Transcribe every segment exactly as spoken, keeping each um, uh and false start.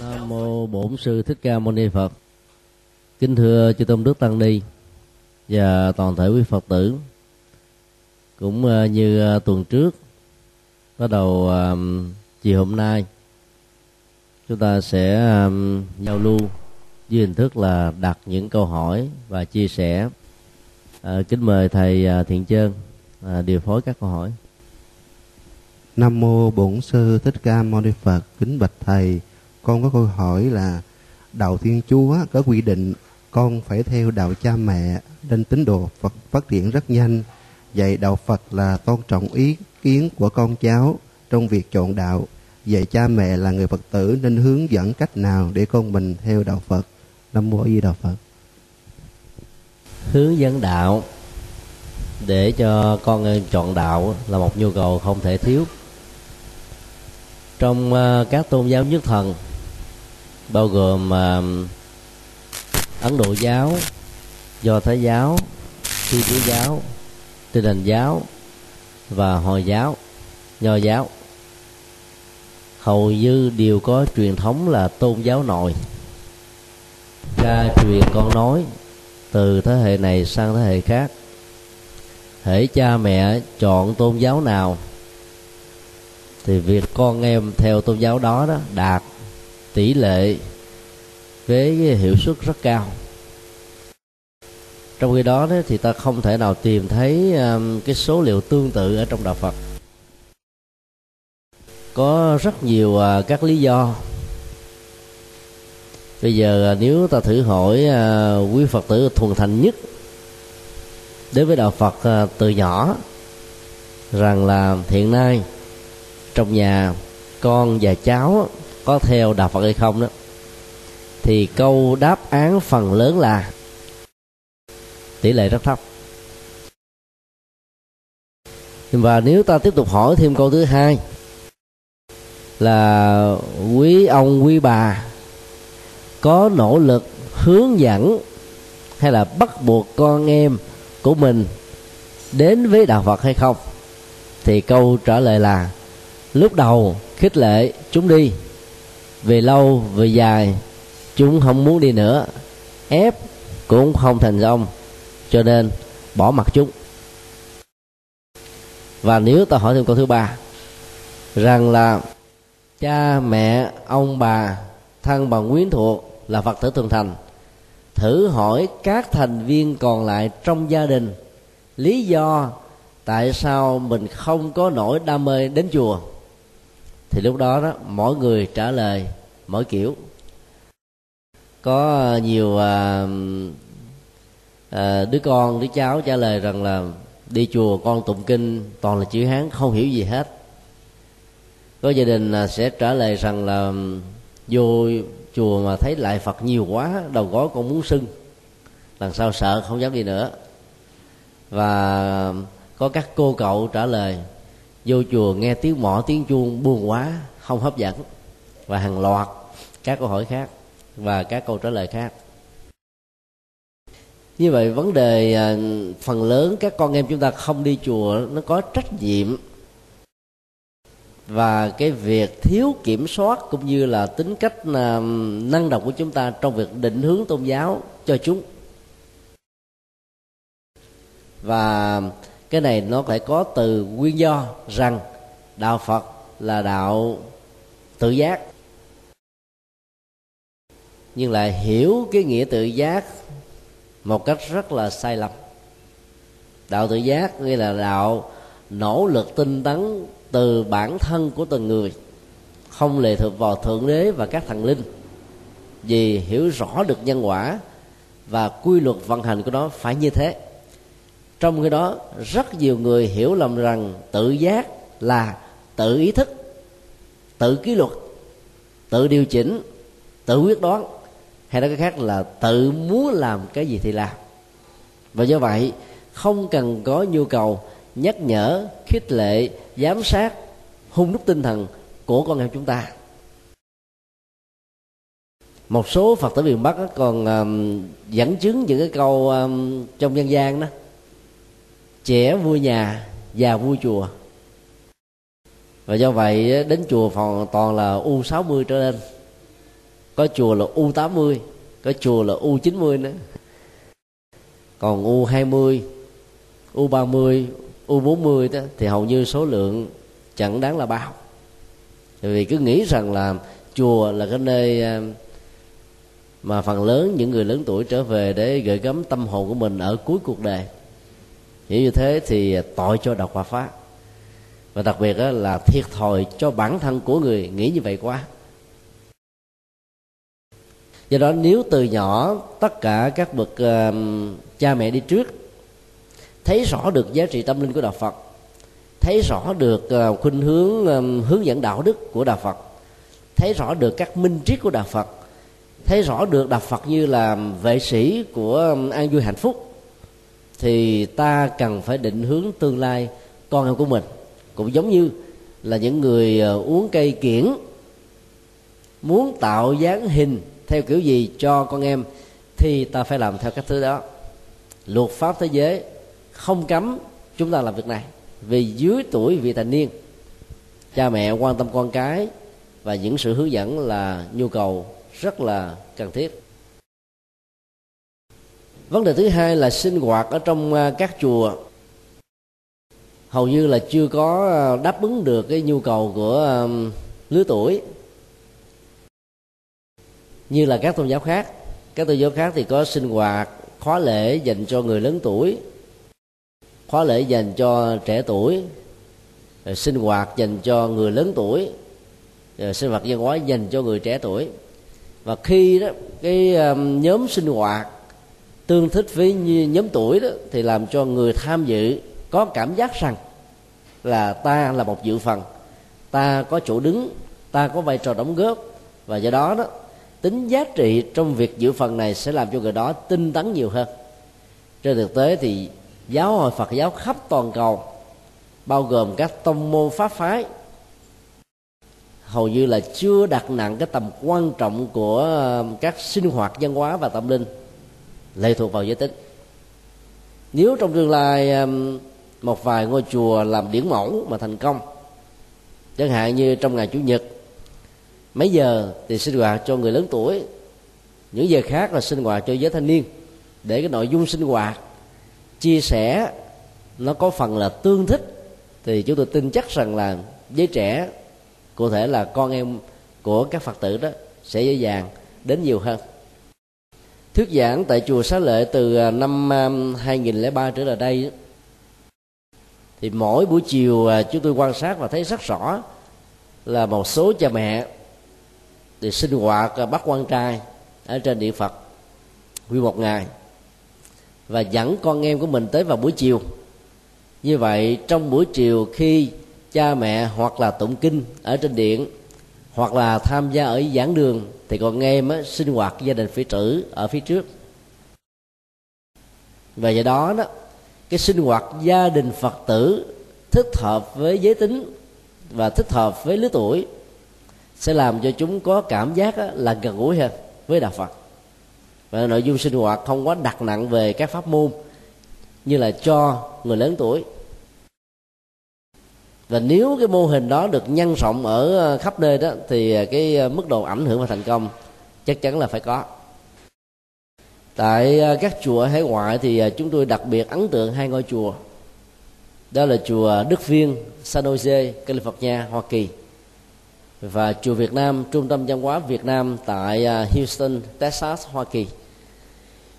Nam mô Bổn Sư Thích Ca Mâu Ni Phật. Kính thưa chư tôn đức tăng ni và toàn thể quý Phật tử, cũng như tuần trước, bắt đầu chiều hôm nay chúng ta sẽ giao lưu dưới hình thức là đặt những câu hỏi và chia sẻ. Kính mời thầy Thiện Trơn điều phối các câu hỏi. Nam mô Bổn Sư Thích Ca Mâu Ni Phật. Kính bạch thầy, con có câu hỏi là đạo Thiên Chúa có quy định con phải theo đạo cha mẹ nên tín đồ Phật phát triển rất nhanh. Vậy đạo Phật là tôn trọng ý kiến của con cháu trong việc chọn đạo. Vậy cha mẹ là người Phật tử nên hướng dẫn cách nào để con mình theo đạo Phật? Nam mô A Di Đà Phật. Hướng dẫn đạo để cho con chọn đạo là một nhu cầu không thể thiếu. Trong các tôn giáo nhất thần, bao gồm Ấn Độ giáo, Do Thái giáo, Thiên Chúa giáo, Tin Lành giáo và Hồi giáo, Nho giáo, hầu như đều có truyền thống là tôn giáo nội, cha truyền con nói từ thế hệ này sang thế hệ khác. Hễ cha mẹ chọn tôn giáo nào thì việc con em theo tôn giáo đó đó đạt tỷ lệ với hiệu suất rất cao. Trong khi đó thì ta không thể nào tìm thấy cái số liệu tương tự ở trong đạo Phật. Có rất nhiều các lý do. Bây giờ nếu ta thử hỏi quý Phật tử thuần thành nhất đối với đạo Phật từ nhỏ rằng là hiện nay trong nhà con và cháu có theo đạo Phật hay không đó, thì câu đáp án phần lớn là tỷ lệ rất thấp. Và nếu ta tiếp tục hỏi thêm câu thứ hai là quý ông quý bà có nỗ lực hướng dẫn hay là bắt buộc con em của mình đến với đạo Phật hay không, thì câu trả lời là lúc đầu khích lệ chúng đi, về lâu về dài chúng không muốn đi nữa, ép cũng không thành công, cho nên bỏ mặc chúng. Và nếu ta hỏi thêm câu thứ ba rằng là cha mẹ ông bà thân bằng quyến thuộc là Phật tử thường thành, thử hỏi các thành viên còn lại trong gia đình lý do tại sao mình không có nỗi đam mê đến chùa, thì lúc đó đó mỗi người trả lời mỗi kiểu. Có nhiều à, à, đứa con đứa cháu trả lời rằng là đi chùa con tụng kinh toàn là chữ Hán, không hiểu gì hết. Có gia đình sẽ trả lời rằng là vô chùa mà thấy lại Phật nhiều quá, đầu gối con muốn sưng, lần sau sợ không dám đi nữa. Và có các cô cậu trả lời vô chùa nghe tiếng mõ tiếng chuông buồn quá, không hấp dẫn. Và hàng loạt các câu hỏi khác và các câu trả lời khác. Như vậy vấn đề phần lớn các con em chúng ta không đi chùa nó có trách nhiệm, và cái việc thiếu kiểm soát cũng như là tính cách năng động của chúng ta trong việc định hướng tôn giáo cho chúng. Và cái này nó phải có từ nguyên do rằng đạo Phật là đạo tự giác, nhưng lại hiểu cái nghĩa tự giác một cách rất là sai lầm. Đạo tự giác nghĩa là đạo nỗ lực tinh tấn từ bản thân của từng người, không lệ thuộc vào Thượng Đế và các thần linh, vì hiểu rõ được nhân quả và quy luật vận hành của nó phải như thế. Trong khi đó rất nhiều người hiểu lầm rằng tự giác là tự ý thức, tự kỷ luật, tự điều chỉnh, tự quyết đoán, hay nói cái khác là tự muốn làm cái gì thì làm. Và do vậy không cần có nhu cầu nhắc nhở, khích lệ, giám sát, hung đúc tinh thần của con em chúng ta. Một số Phật tử miền Bắc còn um, dẫn chứng những cái câu um, trong dân gian đó: trẻ vui nhà, già vui chùa. Và do vậy đến chùa phòng toàn là u sáu mươi trở lên, Có chùa là U tám mươi, có chùa là U chín mươi nữa. Còn U hai mươi, U ba mươi, U bốn mươi đó thì hầu như số lượng chẳng đáng là bao. Vì cứ nghĩ rằng là chùa là cái nơi mà phần lớn những người lớn tuổi trở về để gửi gắm tâm hồn của mình ở cuối cuộc đời. Nghĩ như thế thì tội cho đạo Phật pháp, và đặc biệt là thiệt thòi cho bản thân của người nghĩ như vậy quá. Do đó nếu từ nhỏ tất cả các bậc uh, cha mẹ đi trước thấy rõ được giá trị tâm linh của đạo Phật, thấy rõ được uh, khuynh hướng uh, hướng dẫn đạo đức của đạo Phật, thấy rõ được các minh triết của đạo Phật, thấy rõ được đạo Phật như là vệ sĩ của an vui hạnh phúc, thì ta cần phải định hướng tương lai con em của mình. Cũng giống như là những người uh, uống cây kiển muốn tạo dáng hình theo kiểu gì cho con em thì ta phải làm theo cách thứ đó. Luật pháp thế giới không cấm chúng ta làm việc này, vì dưới tuổi vị thành niên, cha mẹ quan tâm con cái và những sự hướng dẫn là nhu cầu rất là cần thiết. Vấn đề thứ hai là sinh hoạt ở trong các chùa hầu như là chưa có đáp ứng được cái nhu cầu của lứa tuổi. Như là các tôn giáo khác, các tôn giáo khác thì có sinh hoạt khóa lễ dành cho người lớn tuổi, khóa lễ dành cho trẻ tuổi, sinh hoạt dành cho người lớn tuổi, sinh hoạt văn hóa dành cho người trẻ tuổi. Và khi đó cái nhóm sinh hoạt tương thích với nhóm tuổi đó thì làm cho người tham dự có cảm giác rằng là ta là một dự phần, ta có chỗ đứng, ta có vai trò đóng góp, và do đó đó tính giá trị trong việc giữ phần này sẽ làm cho người đó tinh tấn nhiều hơn. Trên thực tế thì giáo hội Phật giáo khắp toàn cầu, bao gồm các tông môn pháp phái, hầu như là chưa đặt nặng cái tầm quan trọng của các sinh hoạt văn hóa và tâm linh lệ thuộc vào giới tính. Nếu trong tương lai một vài ngôi chùa làm điển mẫu mà thành công, chẳng hạn như trong ngày Chủ nhật mấy giờ thì sinh hoạt cho người lớn tuổi, những giờ khác là sinh hoạt cho giới thanh niên, để cái nội dung sinh hoạt chia sẻ nó có phần là tương thích, thì chúng tôi tin chắc rằng là giới trẻ, cụ thể là con em của các Phật tử đó, sẽ dễ dàng đến nhiều hơn. Thuyết giảng tại chùa Xá Lợi từ năm hai nghìn lẻ ba trở lại đây thì mỗi buổi chiều chúng tôi quan sát và thấy rất rõ là một số cha mẹ thì sinh hoạt bắt quan trai ở trên điện Phật nguyên một ngày và dẫn con em của mình tới vào buổi chiều. Như vậy trong buổi chiều, khi cha mẹ hoặc là tụng kinh ở trên điện hoặc là tham gia ở giảng đường, thì con em á, sinh hoạt gia đình phỉ tử ở phía trước. Và do đó đó, cái sinh hoạt gia đình Phật tử thích hợp với giới tính và thích hợp với lứa tuổi sẽ làm cho chúng có cảm giác là gần gũi hơn với đạo Phật. Và nội dung sinh hoạt không quá đặt nặng về các pháp môn như là cho người lớn tuổi. Và nếu cái mô hình đó được nhân rộng ở khắp nơi đó thì cái mức độ ảnh hưởng và thành công chắc chắn là phải có. Tại các chùa hải ngoại thì chúng tôi đặc biệt ấn tượng hai ngôi chùa, đó là chùa Đức Viên, San Jose, California, Hoa Kỳ, và chùa Việt Nam, Trung tâm Văn hóa Việt Nam tại Houston, Texas, Hoa Kỳ.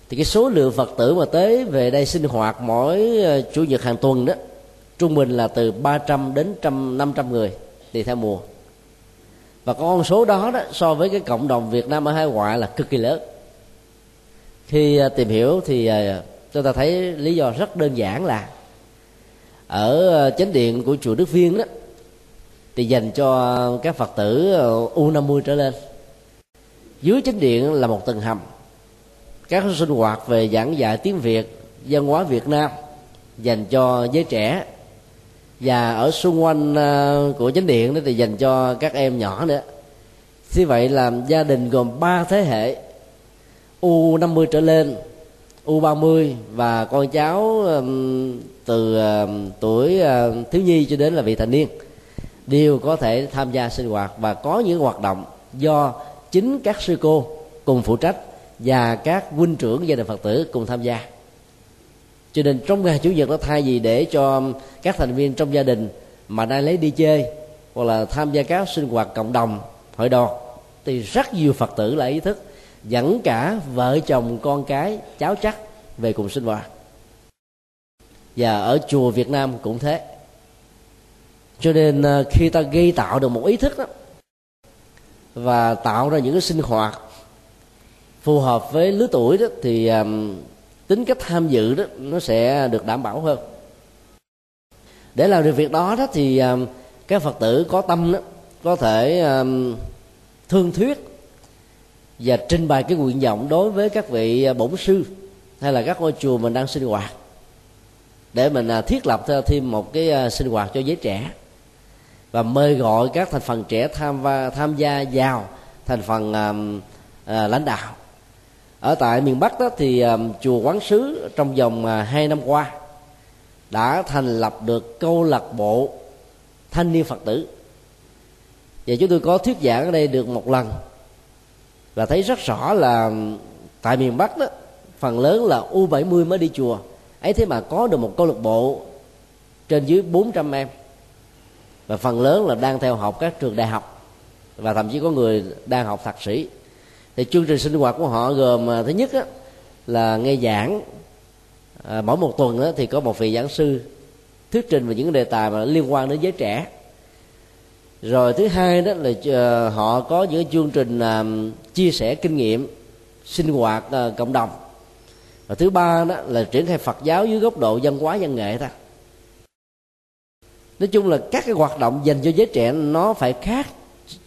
Thì cái số lượng Phật tử mà tới về đây sinh hoạt mỗi Chủ nhật hàng tuần đó trung bình là từ ba trăm đến năm trăm người tùy theo mùa. Và con số đó, đó so với cái cộng đồng Việt Nam ở hải ngoại là cực kỳ lớn. Khi tìm hiểu thì chúng ta thấy lý do rất đơn giản là ở chánh điện của chùa Đức Viên đó thì dành cho các Phật tử U năm mươi trở lên. Dưới chánh điện là một tầng hầm, các sinh hoạt về giảng dạy tiếng Việt, văn hóa Việt Nam dành cho giới trẻ, và ở xung quanh của chánh điện đó thì dành cho các em nhỏ nữa. Như vậy là gia đình gồm ba thế hệ U năm mươi trở lên, U ba mươi và con cháu từ tuổi thiếu nhi cho đến là vị thành niên đều có thể tham gia sinh hoạt và có những hoạt động do chính các sư cô cùng phụ trách và các huynh trưởng gia đình Phật tử cùng tham gia. Cho nên trong ngày Chủ nhật đó, thay vì để cho các thành viên trong gia đình mà nay lấy đi chơi hoặc là tham gia các sinh hoạt cộng đồng, hội đoàn, thì rất nhiều Phật tử là ý thức dẫn cả vợ chồng, con cái, cháu chắc về cùng sinh hoạt. Và ở chùa Việt Nam cũng thế. Cho nên khi ta gây tạo được một ý thức đó, và tạo ra những cái sinh hoạt phù hợp với lứa tuổi đó, thì um, tính cách tham dự đó nó sẽ được đảm bảo hơn. Để làm được việc đó, đó thì um, các Phật tử có tâm đó có thể um, thương thuyết và trình bày cái nguyện vọng đối với các vị bổn sư hay là các ngôi chùa mình đang sinh hoạt, để mình thiết lập thêm một cái sinh hoạt cho giới trẻ và mời gọi các thành phần trẻ tham gia, tham gia vào thành phần um, uh, lãnh đạo. Ở tại miền Bắc đó thì um, chùa Quán Sứ trong vòng uh, hai năm qua đã thành lập được câu lạc bộ thanh niên Phật tử. Và chúng tôi có thuyết giảng ở đây được một lần và thấy rất rõ là tại miền Bắc đó, phần lớn là u bảy mươi mới đi chùa, ấy thế mà có được một câu lạc bộ trên dưới bốn trăm em, và phần lớn là đang theo học các trường đại học và thậm chí có người đang học thạc sĩ. Thì chương trình sinh hoạt của họ gồm thứ nhất á, là nghe giảng, à, mỗi một tuần á, thì có một vị giảng sư thuyết trình về những đề tài mà liên quan đến giới trẻ. Rồi thứ hai đó là uh, họ có những chương trình uh, chia sẻ kinh nghiệm sinh hoạt uh, cộng đồng. Và thứ ba đó là triển khai Phật giáo dưới góc độ văn hóa văn nghệ thôi. Nói chung là các cái hoạt động dành cho giới trẻ nó phải khác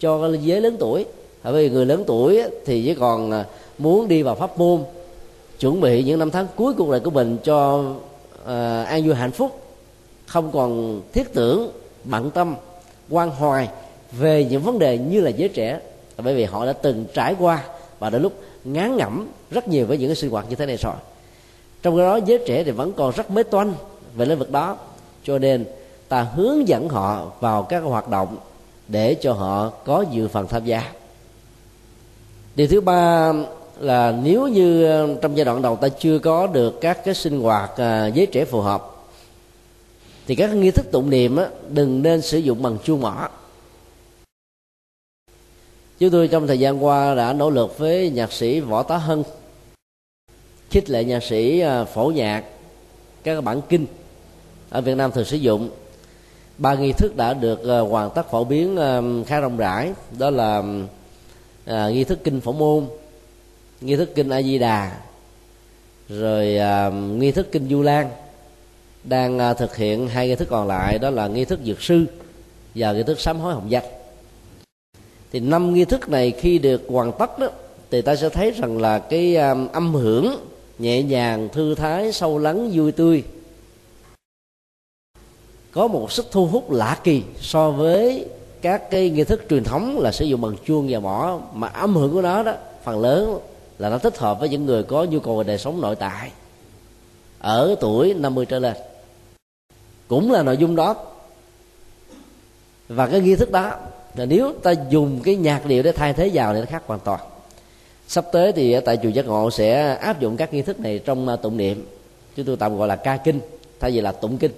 cho giới lớn tuổi. Bởi vì người lớn tuổi thì chỉ còn muốn đi vào pháp môn, chuẩn bị những năm tháng cuối cuộc đời của mình cho uh, an vui hạnh phúc, không còn thiết tưởng, bận tâm, quan hoài về những vấn đề như là giới trẻ, bởi vì họ đã từng trải qua và đôi lúc ngán ngẩm rất nhiều với những cái sinh hoạt như thế này rồi. Trong cái đó giới trẻ thì vẫn còn rất mê toanh về lĩnh vực đó, cho nên ta hướng dẫn họ vào các hoạt động để cho họ có dự phần tham gia. Điều thứ ba là nếu như trong giai đoạn đầu ta chưa có được các cái sinh hoạt giới trẻ phù hợp, thì các nghi thức tụng niệm á, đừng nên sử dụng bằng chuông mỏ. Chúng tôi trong thời gian qua đã nỗ lực với nhạc sĩ Võ Tá Hân, khích lệ nhạc sĩ phổ nhạc các bản kinh ở Việt Nam thường sử dụng. Ba nghi thức đã được hoàn tất phổ biến khá rộng rãi, đó là à, nghi thức kinh Phổ Môn, nghi thức kinh A Di Đà, rồi à, nghi thức kinh Du Lan. Đang thực hiện hai nghi thức còn lại, đó là nghi thức dược sư và nghi thức sám hối hồng danh. Thì năm nghi thức này khi được hoàn tất đó, thì ta sẽ thấy rằng là cái âm hưởng nhẹ nhàng, thư thái, sâu lắng, vui tươi có một sức thu hút lạ kỳ so với các cái nghi thức truyền thống là sử dụng bằng chuông và mõ, mà âm hưởng của nó đó phần lớn là nó thích hợp với những người có nhu cầu về đời sống nội tại ở tuổi năm mươi trở lên. Cũng là nội dung đó và cái nghi thức đó, là nếu ta dùng cái nhạc điệu để thay thế vào thì nó khác hoàn toàn. Sắp tới thì tại chùa Giác Ngộ sẽ áp dụng các nghi thức này trong tụng niệm, chúng tôi tạm gọi là ca kinh thay vì là tụng kinh.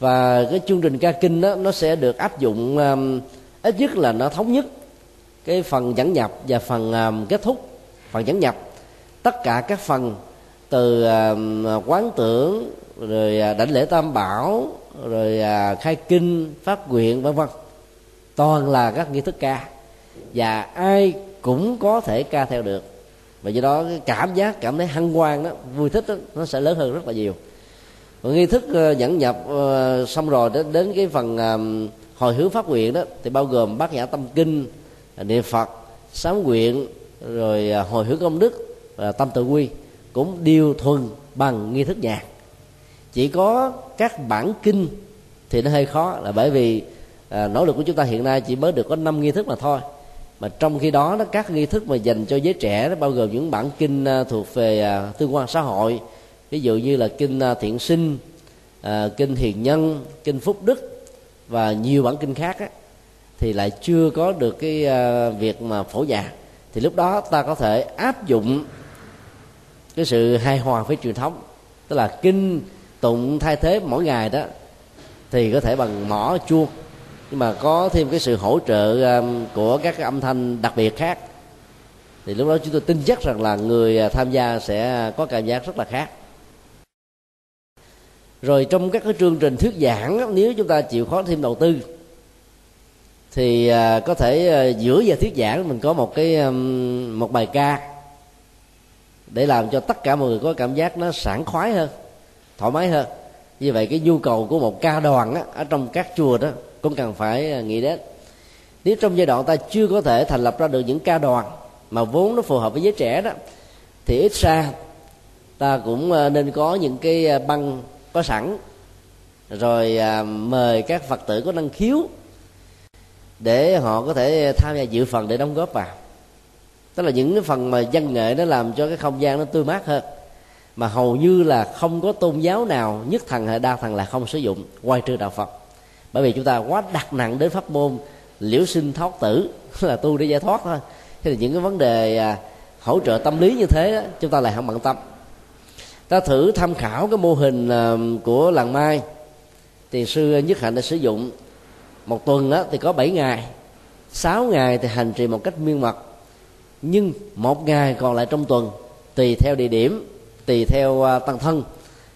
Và cái chương trình ca kinh đó, nó sẽ được áp dụng um, ít nhất là nó thống nhất cái phần dẫn nhập và phần um, kết thúc. Phần dẫn nhập tất cả các phần từ quán tưởng, rồi đảnh lễ tam bảo, rồi khai kinh, phát nguyện, vân vân, toàn là các nghi thức ca và ai cũng có thể ca theo được. Và do đó cái cảm giác cảm thấy hân hoan đó, vui thích đó, nó sẽ lớn hơn rất là nhiều. Và nghi thức dẫn nhập xong rồi đến đến cái phần hồi hướng phát nguyện đó thì bao gồm Bát Nhã Tâm Kinh, niệm Phật, sám nguyện, rồi hồi hướng công đức, tâm tự quy, cũng điều thuần bằng nghi thức nhạc. Chỉ có các bản kinh thì nó hơi khó, là bởi vì à, nỗ lực của chúng ta hiện nay chỉ mới được có năm nghi thức mà thôi. Mà trong khi đó, đó các nghi thức mà dành cho giới trẻ nó bao gồm những bản kinh à, thuộc về à, tương quan xã hội, ví dụ như là kinh à, Thiện Sinh, à, kinh Hiền Nhân, kinh Phúc Đức và nhiều bản kinh khác á, thì lại chưa có được cái việc mà phổ già, thì lúc đó ta có thể áp dụng cái sự hài hòa với truyền thống, tức là kinh tụng thay thế mỗi ngày đó thì có thể bằng mõ chuông, nhưng mà có thêm cái sự hỗ trợ của các âm thanh đặc biệt khác, thì lúc đó chúng tôi tin chắc rằng là người tham gia sẽ có cảm giác rất là khác. Rồi trong các cái chương trình thuyết giảng, nếu chúng ta chịu khó thêm đầu tư thì có thể giữa giờ thuyết giảng mình có một cái một bài ca để làm cho tất cả mọi người có cảm giác nó sảng khoái hơn, thoải mái hơn. Như vậy cái nhu cầu của một ca đoàn á, ở trong các chùa đó cũng cần phải nghĩ đến. Nếu trong giai đoạn ta chưa có thể thành lập ra được những ca đoàn mà vốn nó phù hợp với giới trẻ đó, thì ít ra ta cũng nên có những cái băng có sẵn, rồi mời các Phật tử có năng khiếu để họ có thể tham gia dự phần để đóng góp vào. Tức là những cái phần mà văn nghệ nó làm cho cái không gian nó tươi mát hơn, mà hầu như là không có tôn giáo nào nhất thần hay đa thần là không sử dụng, ngoại trừ đạo Phật. Bởi vì chúng ta quá đặt nặng đến pháp môn liễu sinh thoát tử, là tu để giải thoát thôi. Thế thì những cái vấn đề hỗ trợ tâm lý như thế đó, chúng ta lại không bận tâm. Ta thử tham khảo cái mô hình của làng Mai, Thiền sư Nhất Hạnh đã sử dụng. Một tuần đó thì có bảy ngày, sáu ngày thì hành trì một cách miên mật, nhưng một ngày còn lại trong tuần, tùy theo địa điểm, tùy theo tăng thân,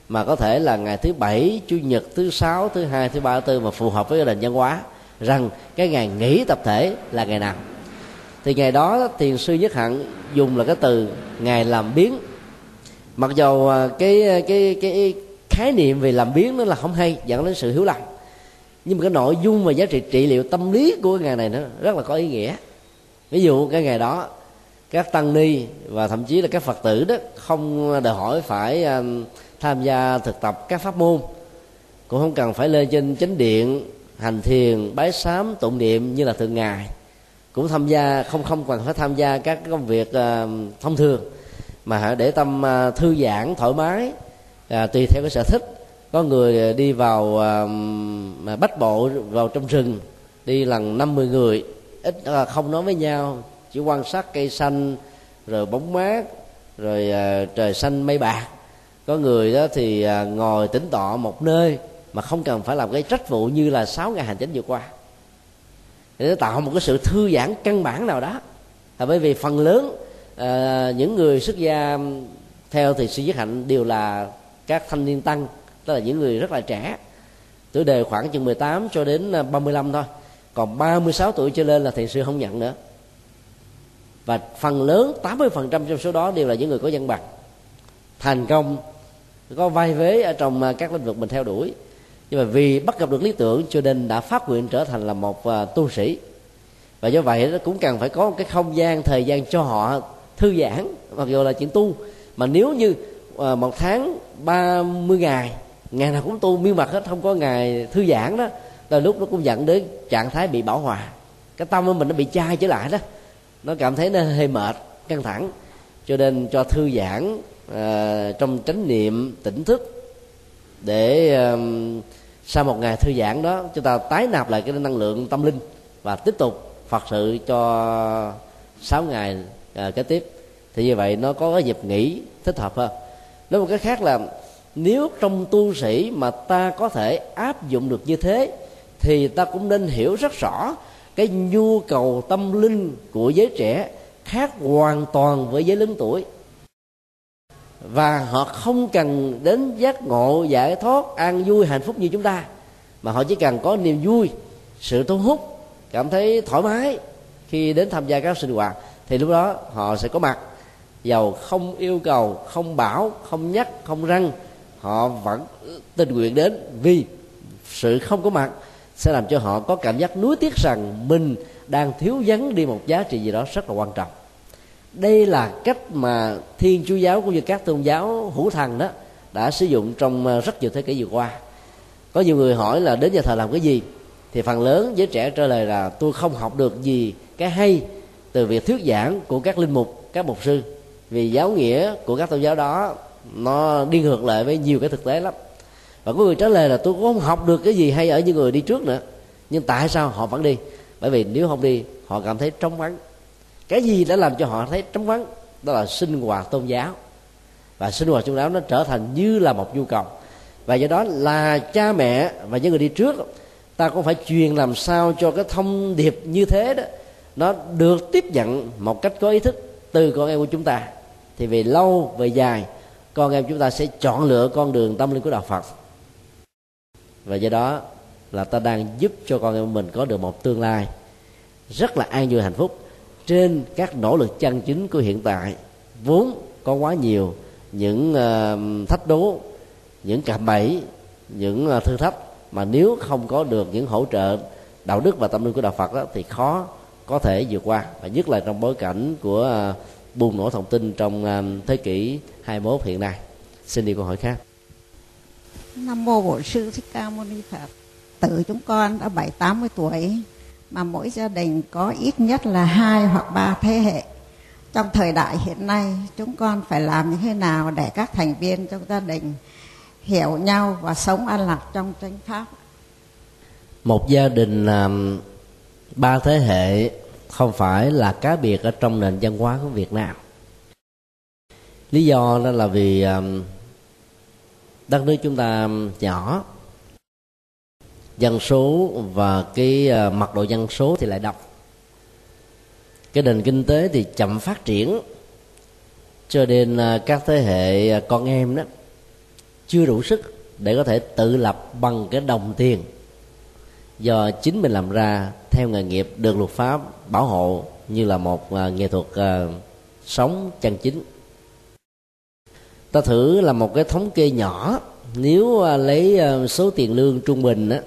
mà có thể là ngày thứ bảy, chủ nhật, thứ sáu, thứ hai, thứ ba, thứ tư, mà phù hợp với nền văn hóa rằng cái ngày nghỉ tập thể là ngày nào. Thì ngày đó Thiền sư Nhất Hạnh dùng là cái từ ngày làm biến. Mặc dầu cái cái cái khái niệm về làm biến nó là không hay, dẫn đến sự hiểu lầm, nhưng mà cái nội dung và giá trị trị liệu tâm lý của cái ngày này nó rất là có ý nghĩa. Ví dụ cái ngày đó các tăng ni và thậm chí là các Phật tử đó không đòi hỏi phải tham gia thực tập các pháp môn, cũng không cần phải lên trên chánh điện hành thiền, bái sám, tụng niệm như là thường ngày, cũng tham gia không không cần phải tham gia các công việc thông thường, mà để tâm thư giãn thoải mái, à, tùy theo cái sở thích. Có người đi vào à, bách bộ vào trong rừng, đi lần năm mươi người, ít à, không nói với nhau, chỉ quan sát cây xanh, rồi bóng mát, rồi à, trời xanh mây bạc. Có người đó thì à, ngồi tĩnh tọa một nơi mà không cần phải làm cái trách vụ như là sáu ngày hành chính vừa qua, để tạo một cái sự thư giãn căn bản nào đó. À, bởi vì phần lớn à, những người xuất gia theo thì sư Nhất Hạnh đều là các thanh niên tăng, tức là những người rất là trẻ, tuổi đời khoảng chừng mười tám cho đến ba mươi lăm thôi. Còn ba mươi sáu tuổi trở lên là thiền sư không nhận nữa. Và phần lớn tám mươi phần trăm trong số đó đều là những người có văn bằng, thành công, có vai vế ở trong các lĩnh vực mình theo đuổi. Nhưng mà vì bắt gặp được lý tưởng cho nên đã phát nguyện trở thành là một tu sĩ. Và do vậy nó cũng cần phải có một cái không gian, thời gian cho họ thư giãn, mặc dù là chuyện tu. Mà nếu như một tháng ba mươi ngày, ngày nào cũng tu miêu mặt hết, không có ngày thư giãn đó, là lúc nó cũng dẫn đến trạng thái bị bão hòa. Cái tâm của mình nó bị chai trở lại đó, nó cảm thấy nó hơi mệt, căng thẳng. Cho nên cho thư giãn à, trong chánh niệm, tỉnh thức, để à, sau một ngày thư giãn đó chúng ta tái nạp lại cái năng lượng tâm linh và tiếp tục Phật sự cho sáu ngày à, kế tiếp. Thì như vậy nó có cái dịp nghỉ thích hợp hơn. Nói một cái khác là nếu trong tu sĩ mà ta có thể áp dụng được như thế, thì ta cũng nên hiểu rất rõ cái nhu cầu tâm linh của giới trẻ khác hoàn toàn với giới lớn tuổi. Và họ không cần đến giác ngộ, giải thoát, an vui, hạnh phúc như chúng ta, mà họ chỉ cần có niềm vui, sự thu hút, cảm thấy thoải mái khi đến tham gia các sinh hoạt, thì lúc đó họ sẽ có mặt. Dầu không yêu cầu, không bảo, không nhắc, không răng, họ vẫn tình nguyện đến, vì sự không có mặt sẽ làm cho họ có cảm giác nuối tiếc rằng mình đang thiếu vắng đi một giá trị gì đó rất là quan trọng. Đây là cách mà Thiên Chúa giáo cũng như các tôn giáo hữu thần đó đã sử dụng trong rất nhiều thế kỷ vừa qua. Có nhiều người hỏi là đến nhà thờ làm cái gì, thì phần lớn giới trẻ trả lời là tôi không học được gì cái hay từ việc thuyết giảng của các linh mục, các mục sư, vì giáo nghĩa của các tôn giáo đó nó đi ngược lại với nhiều cái thực tế lắm. Và có người trả lời là tôi cũng không học được cái gì hay ở những người đi trước nữa, nhưng tại sao họ vẫn đi? Bởi vì nếu không đi họ cảm thấy trống vắng. Cái gì đã làm cho họ thấy trống vắng? Đó là sinh hoạt tôn giáo. Và sinh hoạt tôn giáo nó trở thành như là một nhu cầu. Và do đó là cha mẹ và những người đi trước, ta cũng phải truyền làm sao cho cái thông điệp như thế đó nó được tiếp nhận một cách có ý thức từ con em của chúng ta. Thì về lâu về dài, con em chúng ta sẽ chọn lựa con đường tâm linh của đạo Phật. Và do đó là ta đang giúp cho con em mình có được một tương lai rất là an vui hạnh phúc trên các nỗ lực chân chính của hiện tại. Vốn có quá nhiều những thách đố, những cạm bẫy, những thử thách, mà nếu không có được những hỗ trợ đạo đức và tâm linh của đạo Phật đó, thì khó có thể vượt qua. Và nhất là trong bối cảnh của bùng nổ thông tin trong thế kỷ hai mươi mốt hiện nay. Xin đi câu hỏi khác. Nam mô Bổn Sư Thích Ca Mâu Ni Phật. Tự chúng con đã bảy tám mươi tuổi mà mỗi gia đình có ít nhất là hai hoặc ba thế hệ. Trong thời đại hiện nay, chúng con phải làm như thế nào để các thành viên trong gia đình hiểu nhau và sống an lạc trong chánh pháp? Một gia đình um, ba thế hệ không phải là cá biệt ở trong nền văn hóa của Việt Nam. Lý do đó là vì um, đất nước chúng ta nhỏ, dân số và cái uh, mật độ dân số thì lại đông. Cái nền kinh tế thì chậm phát triển, cho nên uh, các thế hệ uh, con em đó chưa đủ sức để có thể tự lập bằng cái đồng tiền do chính mình làm ra theo nghề nghiệp được luật pháp bảo hộ như là một uh, nghệ thuật uh, sống chân chính. Ta thử làm một cái thống kê nhỏ. Nếu uh, lấy uh, số tiền lương trung bình á,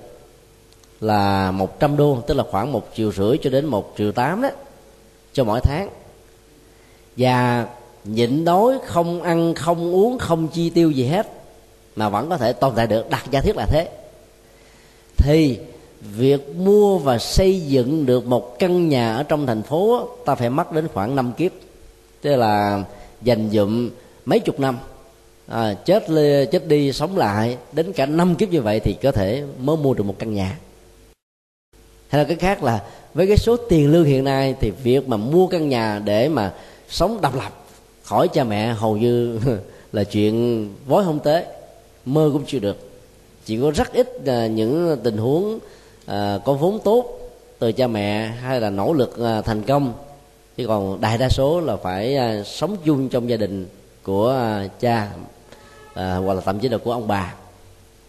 là một trăm đô, tức là khoảng một triệu rưỡi cho đến một triệu tám đó cho mỗi tháng, và nhịn đói không ăn không uống không chi tiêu gì hết mà vẫn có thể tồn tại được, đặt giả thiết là thế, thì việc mua và xây dựng được một căn nhà ở trong thành phố ta phải mất đến khoảng năm kiếp, tức là dành dụm mấy chục năm, à, chết lê, chết đi sống lại đến cả năm kiếp như vậy thì có thể mới mua được một căn nhà. Hay là cái khác là với cái số tiền lương hiện nay thì việc mà mua căn nhà để mà sống độc lập khỏi cha mẹ hầu như là chuyện vối không tế, mơ cũng chưa được. Chỉ có rất ít những tình huống à, có vốn tốt từ cha mẹ hay là nỗ lực à, thành công, chứ còn đại đa số là phải à, sống chung trong gia đình của à, cha à, hoặc là thậm chí là của ông bà.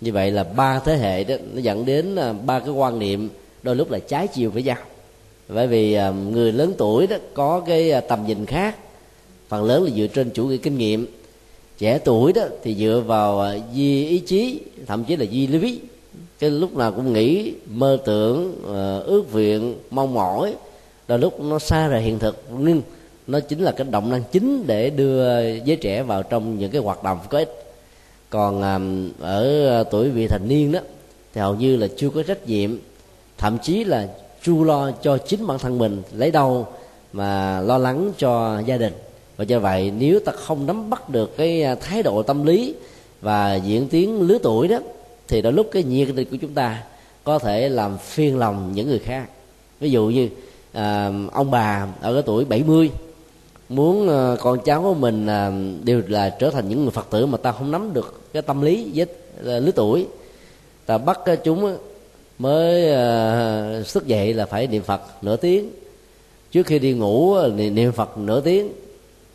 Như vậy là ba thế hệ đó nó dẫn đến à, ba cái quan niệm đôi lúc là trái chiều với nhau, bởi vì à, người lớn tuổi đó có cái à, tầm nhìn khác, phần lớn là dựa trên chủ nghĩa kinh nghiệm. Trẻ tuổi đó thì dựa vào duy ý chí, thậm chí là duy lý, cái lúc nào cũng nghĩ, mơ tưởng, ước viện, mong mỏi, đôi lúc nó xa rời hiện thực, nhưng nó chính là cái động năng chính để đưa giới trẻ vào trong những cái hoạt động có ích. Còn ở tuổi vị thành niên đó thì hầu như là chưa có trách nhiệm, thậm chí là chu lo cho chính bản thân mình, lấy đâu mà lo lắng cho gia đình. Và do vậy nếu ta không nắm bắt được cái thái độ tâm lý và diễn tiến lứa tuổi đó, thì đôi lúc cái nhiệt tình của chúng ta có thể làm phiền lòng những người khác. Ví dụ như à, ông bà ở cái tuổi bảy mươi muốn à, con cháu của mình à, đều là trở thành những người Phật tử, mà ta không nắm được cái tâm lý với à, lứa tuổi, ta bắt chúng mới à, thức dậy là phải niệm Phật nửa tiếng, trước khi đi ngủ niệm Phật nửa tiếng,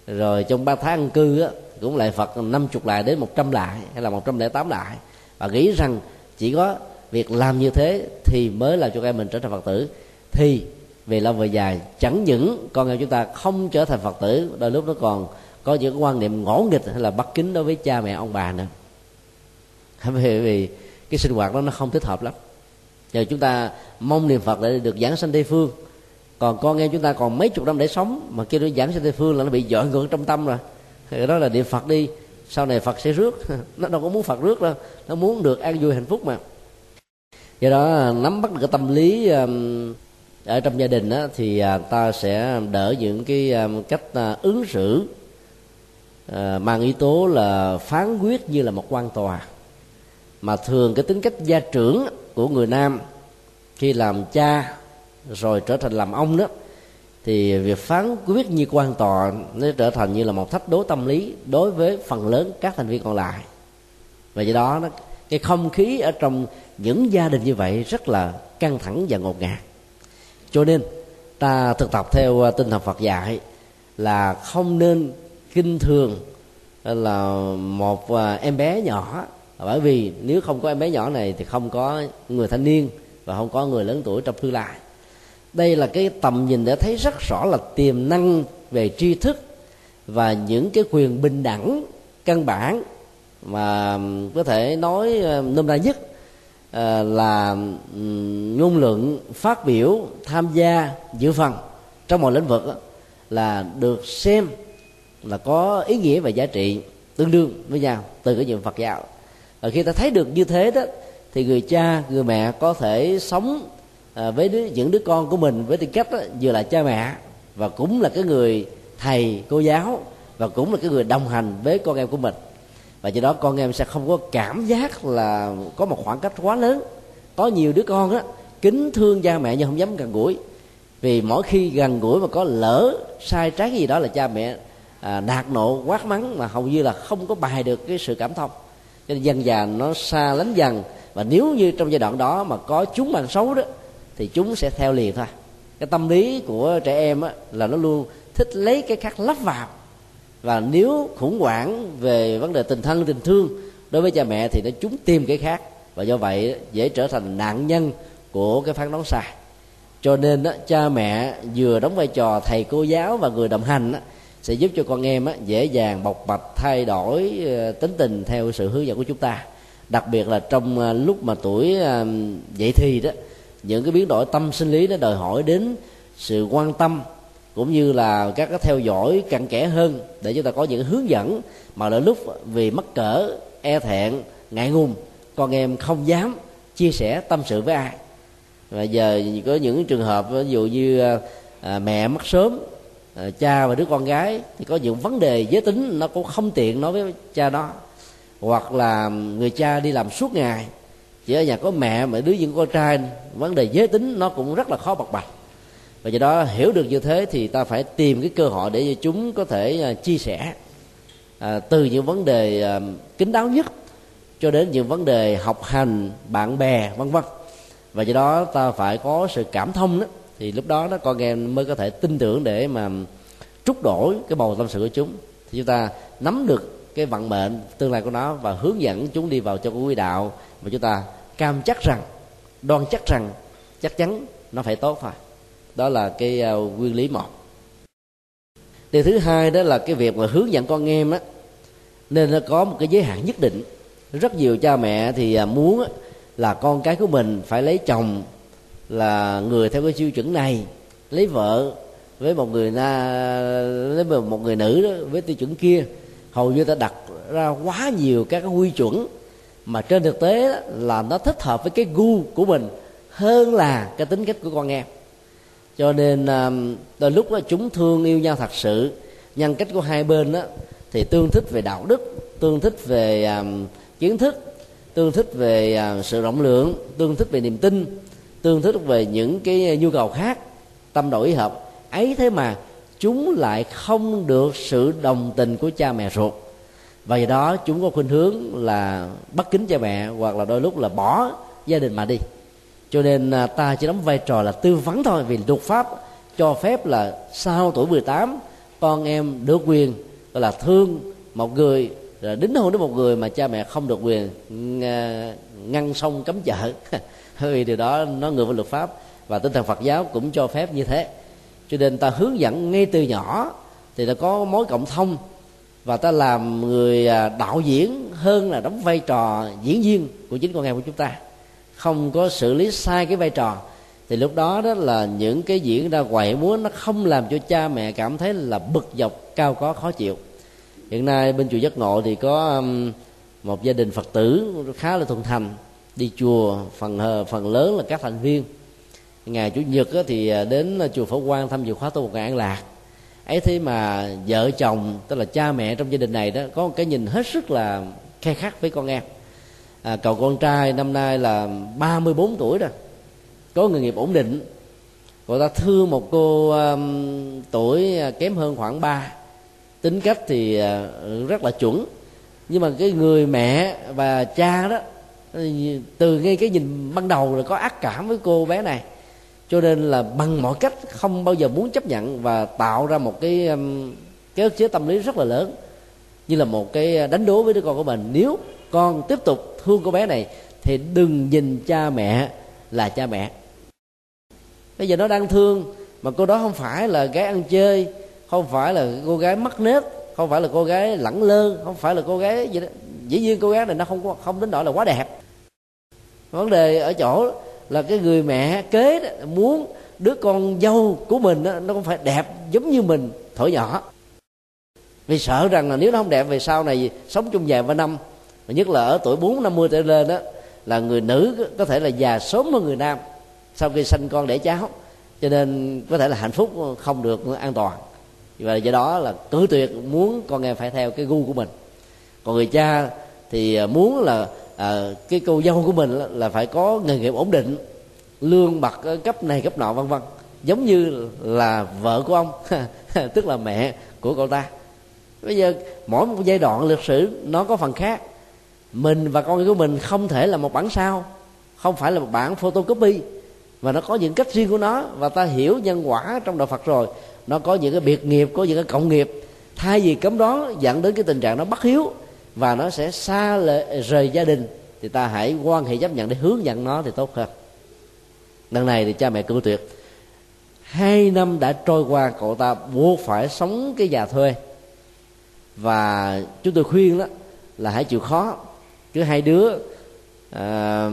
rồi trong ba tháng ăn cư á, cũng lại Phật năm mươi lại đến một trăm lại hay là một trăm lẻ tám lại, và nghĩ rằng chỉ có việc làm như thế thì mới làm cho các em mình trở thành Phật tử. Thì về lâu về dài, chẳng những con em chúng ta không trở thành Phật tử, đôi lúc nó còn có những quan niệm ngỗ nghịch hay là bất kính đối với cha mẹ ông bà nữa, bởi vì cái sinh hoạt đó nó không thích hợp lắm. Giờ chúng ta mong niệm Phật để được giảng sanh Tây Phương, còn con em chúng ta còn mấy chục năm để sống, mà kêu nó giảng sanh Tây Phương là nó bị dội ngược trong tâm rồi. Thì đó là niệm Phật đi, sau này Phật sẽ rước. Nó đâu có muốn Phật rước đâu, nó muốn được an vui hạnh phúc mà. Do đó nắm bắt được cái tâm lý ở trong gia đình đó, thì ta sẽ đỡ những cái cách ứng xử mang yếu tố là phán quyết như là một quan tòa. Mà thường cái tính cách gia trưởng của người nam khi làm cha rồi trở thành làm ông đó, thì việc phán quyết như quan tòa nó trở thành như là một thách đố tâm lý đối với phần lớn các thành viên còn lại. Và do đó cái không khí ở trong những gia đình như vậy rất là căng thẳng và ngột ngạt. Cho nên ta thực tập theo tinh thần Phật dạy là không nên khinh thường là một em bé nhỏ, bởi vì nếu không có em bé nhỏ này thì không có người thanh niên và không có người lớn tuổi trong tương lai. Đây là cái tầm nhìn để thấy rất rõ là tiềm năng về tri thức và những cái quyền bình đẳng căn bản mà có thể nói nôm na nhất là ngôn luận, phát biểu, tham gia, dự phần trong mọi lĩnh vực là được xem là có ý nghĩa và giá trị tương đương với nhau từ cái nhiệm Phật giáo. Và khi ta thấy được như thế đó thì người cha, người mẹ có thể sống với đứa, những đứa con của mình với tư cách đó, vừa là cha mẹ và cũng là cái người thầy cô giáo và cũng là cái người đồng hành với con em của mình. Và do đó con em sẽ không có cảm giác là có một khoảng cách quá lớn. Có nhiều đứa con đó kính thương cha mẹ nhưng không dám gần gũi, vì mỗi khi gần gũi mà có lỡ sai trái gì đó là cha mẹ à, nạt nộ quát mắng mà hầu như là không có bày được cái sự cảm thông, cho nên dần dần nó xa lánh dần. Và nếu như trong giai đoạn đó mà có chúng bằng xấu đó thì chúng sẽ theo liền thôi. Cái tâm lý của trẻ em á, là nó luôn thích lấy cái khác lắp vào. Và nếu khủng hoảng về vấn đề tình thân, tình thương đối với cha mẹ thì nó chúng tìm cái khác, và do vậy dễ trở thành nạn nhân của cái phán đoán sai. Cho nên á, cha mẹ vừa đóng vai trò thầy cô giáo và người đồng hành á, sẽ giúp cho con em á, dễ dàng bộc bạch thay đổi tính tình theo sự hướng dẫn của chúng ta. Đặc biệt là trong lúc mà tuổi dậy thì đó, những cái biến đổi tâm sinh lý nó đòi hỏi đến sự quan tâm cũng như là các cái theo dõi cặn kẽ hơn để chúng ta có những hướng dẫn mà đôi lúc vì mắc cỡ, e thẹn, ngại ngùng, con em không dám chia sẻ tâm sự với ai. Và giờ có những trường hợp ví dụ như à, mẹ mất sớm, à, cha và đứa con gái thì có những vấn đề giới tính nó cũng không tiện nói với cha đó, hoặc là người cha đi làm suốt ngày, chỉ ở nhà có mẹ mà đứa những con trai, vấn đề giới tính nó cũng rất là khó bộc bạch. Và do đó hiểu được như thế thì ta phải tìm cái cơ hội để cho chúng có thể chia sẻ à, từ những vấn đề à, kín đáo nhất cho đến những vấn đề học hành, bạn bè, vân vân. Và do đó ta phải có sự cảm thông đó, thì lúc đó đó con em mới có thể tin tưởng để mà trút đổi cái bầu tâm sự của chúng. Thì chúng ta nắm được cái vận mệnh tương lai của nó và hướng dẫn chúng đi vào cho cái quỹ đạo mà chúng ta cam chắc rằng, đoan chắc rằng chắc chắn nó phải tốt thôi. Đó là cái uh, nguyên lý một. Điều thứ hai đó là cái việc mà hướng dẫn con em á, nên nó có một cái giới hạn nhất định. Rất nhiều cha mẹ thì uh, muốn á, là con cái của mình phải lấy chồng là người theo cái tiêu chuẩn này, lấy vợ với một người na, lấy một người nữ đó, với tiêu chuẩn kia. Hầu như ta đặt ra quá nhiều các cái quy chuẩn mà trên thực tế đó, là nó thích hợp với cái gu của mình hơn là cái tính cách của con em. Cho nên đôi lúc đó, chúng thương yêu nhau thật sự, nhân cách của hai bên đó, thì tương thích về đạo đức, tương thích về um, kiến thức, tương thích về uh, sự rộng lượng, tương thích về niềm tin, tương thích về những cái nhu cầu khác, tâm đầu ý hợp. Ấy thế mà chúng lại không được sự đồng tình của cha mẹ ruột, và do đó chúng có khuynh hướng là bất kính cha mẹ, hoặc là đôi lúc là bỏ gia đình mà đi. Cho nên ta chỉ đóng vai trò là tư vấn thôi, vì luật pháp cho phép là sau tuổi mười tám con em được quyền gọi là thương một người, rồi đính hôn với một người mà cha mẹ không được quyền ngăn sông cấm chợ vì điều đó nó ngược với luật pháp, và tinh thần Phật giáo cũng cho phép như thế. Cho nên ta hướng dẫn ngay từ nhỏ thì ta có mối cộng thông, và ta làm người đạo diễn hơn là đóng vai trò diễn viên của chính con em của chúng ta. Không có xử lý sai cái vai trò thì lúc đó đó là những cái diễn ra quậy múa nó không làm cho cha mẹ cảm thấy là bực dọc, cao có, khó chịu. Hiện nay bên chùa Giác Ngộ thì có một gia đình Phật tử khá là thuần thành, đi chùa phần phần lớn là các thành viên. Ngày Chủ nhật thì đến chùa Phổ Quang thăm dự khóa tu một ngày an lạc. Ấy thế mà vợ chồng, tức là cha mẹ trong gia đình này đó, có một cái nhìn hết sức là khe khắc với con em. À, cậu con trai năm nay là ba mươi bốn tuổi rồi, có nghề nghiệp ổn định, Cô ta thương một cô um, tuổi kém hơn khoảng ba, tính cách thì uh, rất là chuẩn, nhưng mà cái người mẹ và cha đó từ ngay cái nhìn ban đầu là có ác cảm với cô bé này, cho nên là bằng mọi cách không bao giờ muốn chấp nhận và tạo ra một cái um, cái ức chế tâm lý rất là lớn, như là một cái đánh đố với đứa con của mình. Nếu con tiếp tục thương cô bé này thì đừng nhìn cha mẹ là cha mẹ. Bây giờ nó đang thương mà cô đó không phải là gái ăn chơi, không phải là cô gái mắc nết, không phải là cô gái lẳng lơ, không phải là cô gái gì đó. Dĩ nhiên cô gái này nó không không đến nỗi là quá đẹp. Vấn đề ở chỗ là cái người mẹ kế đó, muốn đứa con dâu của mình đó, nó cũng phải đẹp giống như mình thuở nhỏ, vì sợ rằng là nếu nó không đẹp về sau này sống chung vài ba năm, và nhất là ở tuổi bốn năm mươi trở lên đó, là người nữ có thể là già sớm hơn người nam sau khi sanh con đẻ cháu, cho nên có thể là hạnh phúc không được an toàn. Và do đó là cử tuyệt muốn con em phải theo cái gu của mình. Còn người cha thì muốn là à, cái cô dâu của mình là phải có nghề nghiệp ổn định, lương bậc cấp này cấp nọ vân vân, giống như là vợ của ông tức là mẹ của cậu ta. Bây giờ mỗi một giai đoạn lịch sử nó có phần khác. Mình và con của mình không thể là một bản sao, không phải là một bản photocopy, và nó có những cách riêng của nó. Và ta hiểu nhân quả trong đạo Phật rồi, nó có những cái biệt nghiệp, có những cái cộng nghiệp. Thay vì cấm đó dẫn đến cái tình trạng nó bất hiếu và nó sẽ xa lệ, rời gia đình, thì ta hãy quan hệ chấp nhận để hướng dẫn nó thì tốt hơn. Lần này thì cha mẹ cự tuyệt. Hai năm đã trôi qua, cậu ta buộc phải sống cái nhà thuê. Và chúng tôi khuyên đó là hãy chịu khó. Cứ hai đứa à,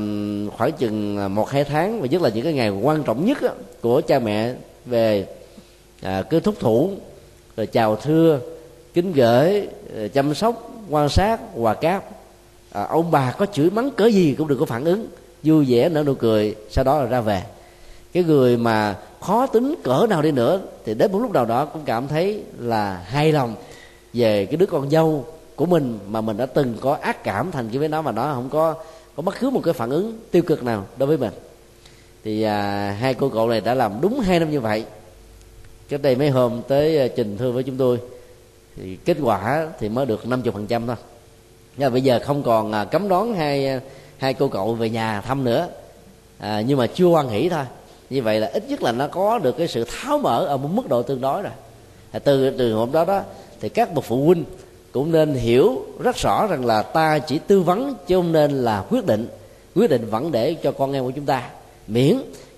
khoảng chừng một hai tháng, và nhất là những cái ngày quan trọng nhất đó, của cha mẹ về, à, cứ thúc thủ rồi chào thưa, kính gửi, chăm sóc, quan sát, hòa cáp. à, Ông bà có chửi mắng cỡ gì cũng đừng có phản ứng, vui vẻ nở nụ cười, sau đó là ra về. Cái người mà khó tính cỡ nào đi nữa thì đến một lúc nào đó cũng cảm thấy là hài lòng về cái đứa con dâu của mình mà mình đã từng có ác cảm thành cái với nó, mà nó không có có bất cứ một cái phản ứng tiêu cực nào đối với mình. Thì à, hai cô cậu này đã làm đúng hai năm như vậy. Cách đây mấy hôm tới trình thưa với chúng tôi thì kết quả thì mới được năm mươi phần trăm thôi. Nhưng mà bây giờ không còn cấm đón hai hai cô cậu về nhà thăm nữa, à, nhưng mà chưa hoan hỷ thôi. Như vậy là ít nhất là nó có được cái sự tháo mở ở một mức độ tương đối rồi. à, từ từ hôm đó đó thì các bậc phụ huynh cũng nên hiểu rất rõ rằng là ta chỉ tư vấn chứ không nên là quyết định. Quyết định vẫn để cho con em của chúng ta, miễn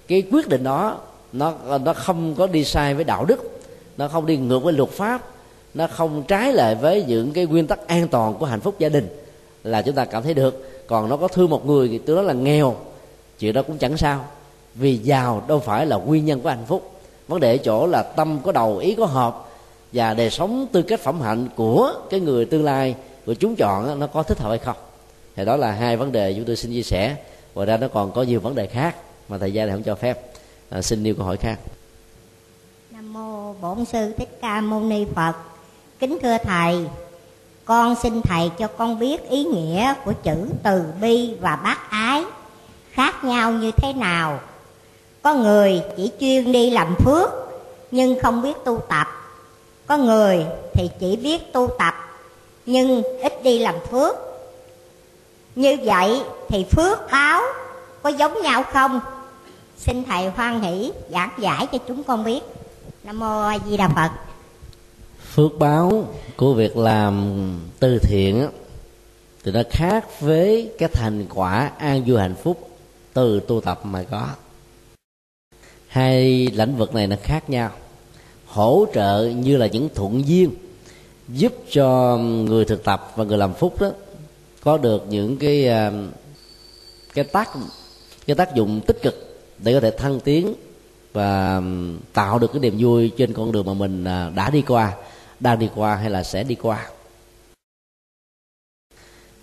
cái quyết định đó nó nó không có đi sai với đạo đức, nó không đi ngược với luật pháp, nó không trái lại với những cái nguyên tắc an toàn của hạnh phúc gia đình là chúng ta cảm thấy được. Còn nó có thương một người thì tôi nói là nghèo, chuyện đó cũng chẳng sao, vì giàu đâu phải là nguyên nhân của hạnh phúc. Vấn đề ở chỗ là tâm có đầu, ý có hợp, và đời sống tư cách phẩm hạnh của cái người tương lai của chúng chọn nó có thích hợp hay không. Thì đó là hai vấn đề chúng tôi xin chia sẻ. Ngoài ra nó còn có nhiều vấn đề khác mà thời gian này không cho phép. À, xin nêu câu hỏi khác. Nam mô Bổn Sư Thích Ca Mâu Ni Phật. Kính thưa thầy, con xin thầy cho con biết ý nghĩa của chữ từ bi và bác ái khác nhau như thế nào. Có người chỉ chuyên đi làm phước nhưng không biết tu tập, có người thì chỉ biết tu tập nhưng ít đi làm phước. Như vậy thì phước báo có giống nhau không? Xin thầy hoan hỷ giảng giải cho chúng con biết. Nam mô A Di Đà Phật. Phước báo của việc làm từ thiện thì nó khác với cái thành quả an vui hạnh phúc từ tu tập mà có. Hai lĩnh vực này nó khác nhau. Hỗ trợ như là những thuận duyên giúp cho người thực tập và người làm phúc đó có được những cái cái tác cái tác dụng tích cực để có thể thăng tiến và tạo được cái niềm vui trên con đường mà mình đã đi qua, đang đi qua hay là sẽ đi qua.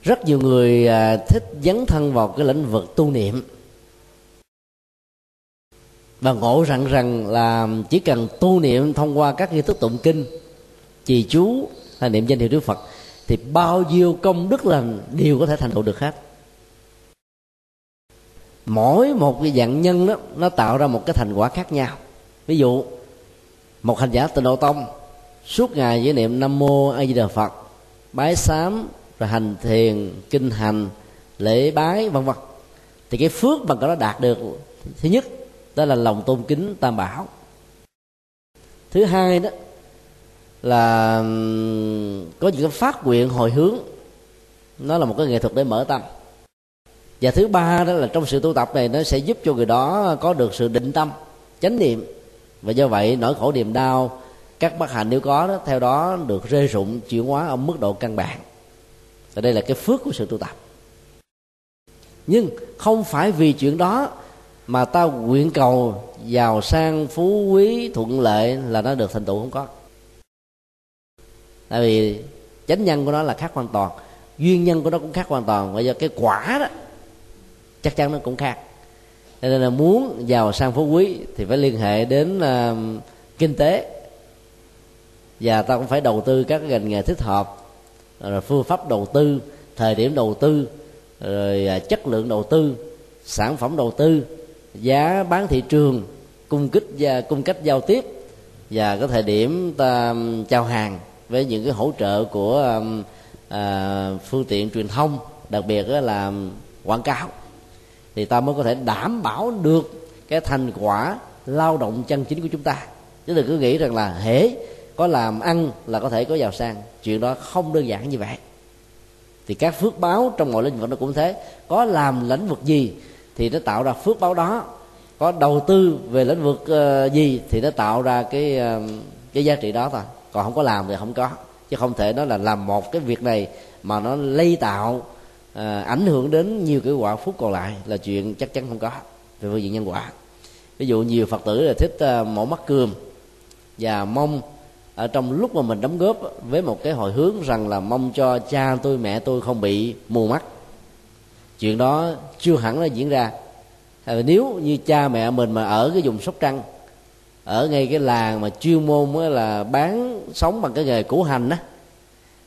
Rất nhiều người thích dấn thân vào cái lĩnh vực tu niệm và ngộ rằng rằng là chỉ cần tu niệm thông qua các nghi thức tụng kinh, trì chú hay niệm danh hiệu Đức Phật thì bao nhiêu công đức lành đều có thể thành tựu được hết. Mỗi một cái dạng nhân đó nó tạo ra một cái thành quả khác nhau. Ví dụ một hành giả Tịnh Độ Tông suốt ngày với niệm Nam Mô A Di Đà Phật, bái sám, rồi hành thiền, kinh hành, lễ bái vân vân, thì cái phước bằng cái đó đạt được thứ nhất đó là lòng tôn kính Tam Bảo. Thứ hai đó là có những cái phát nguyện hồi hướng, nó là một cái nghệ thuật để mở tâm. Và thứ ba đó là trong sự tu tập này nó sẽ giúp cho người đó có được sự định tâm, chánh niệm, và do vậy nỗi khổ niềm đau, các bất hạnh nếu có đó, theo đó được rơi rụng, chuyển hóa ở mức độ căn bản. Và đây là cái phước của sự tu tập. Nhưng không phải vì chuyện đó mà ta nguyện cầu giàu sang phú quý thuận lợi là nó được thành tựu, không có. Tại vì chánh nhân của nó là khác hoàn toàn, duyên nhân của nó cũng khác hoàn toàn, và do cái quả đó chắc chắn nó cũng khác. Cho nên là muốn giàu sang phú quý thì phải liên hệ đến uh, kinh tế, và ta cũng phải đầu tư các ngành nghề thích hợp, rồi phương pháp đầu tư, thời điểm đầu tư, rồi chất lượng đầu tư, sản phẩm đầu tư, giá bán thị trường, cung kích và cung cách giao tiếp, và cái thời điểm ta chào hàng với những cái hỗ trợ của à, phương tiện truyền thông, đặc biệt là quảng cáo, thì ta mới có thể đảm bảo được cái thành quả lao động chân chính của chúng ta. Chứ đừng cứ nghĩ rằng là hễ có làm ăn là có thể có giàu sang, chuyện đó không đơn giản như vậy. Thì các phước báo trong mọi lĩnh vực nó cũng thế, có làm lĩnh vực gì thì nó tạo ra phước báo đó, có đầu tư về lĩnh vực uh, gì thì nó tạo ra cái uh, cái giá trị đó thôi. Còn không có làm thì không có, chứ không thể nói là làm một cái việc này mà nó lây tạo uh, ảnh hưởng đến nhiều cái quả phúc còn lại, là chuyện chắc chắn không có về phương diện nhân quả. Ví dụ nhiều Phật tử là thích uh, mổ mắt cườm, và mong ở trong lúc mà mình đóng góp với một cái hồi hướng rằng là mong cho cha tôi, mẹ tôi không bị mù mắt. Chuyện đó chưa hẳn nó diễn ra. Nếu như cha mẹ mình mà ở cái vùng Sóc Trăng, ở ngay cái làng mà chuyên môn á là bán sống bằng cái nghề củ hành á,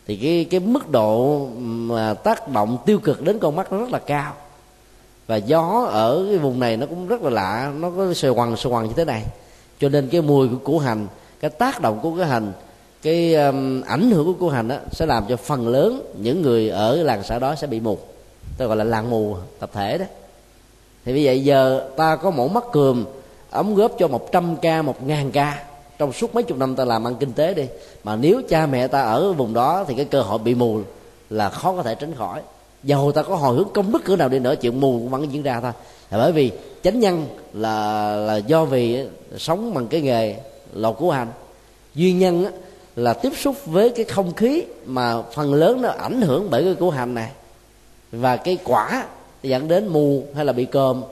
thì cái cái mức độ mà tác động tiêu cực đến con mắt nó rất là cao. Và gió ở cái vùng này nó cũng rất là lạ, nó có sờ quằn sờ quằn như thế này, cho nên cái mùi của củ hành, cái tác động của cái hành, cái um, ảnh hưởng của củ hành đó sẽ làm cho phần lớn những người ở làng xã đó sẽ bị mù. Tôi gọi là làng mù tập thể đó. Thì vì vậy giờ ta có mổ mắt cườm ống góp cho một trăm ca, một ngàn ca trong suốt mấy chục năm ta làm ăn kinh tế đi, mà nếu cha mẹ ta ở vùng đó thì cái cơ hội bị mù là khó có thể tránh khỏi. Dầu ta có hồi hướng công đức cỡ nào đi nữa, chuyện mù cũng vẫn diễn ra thôi. Là bởi vì chánh nhân là, là do vì sống bằng cái nghề lột củ hành, duyên nhân là tiếp xúc với cái không khí mà phần lớn nó ảnh hưởng bởi cái củ hành này, và cái quả dẫn đến mù hay là bị còm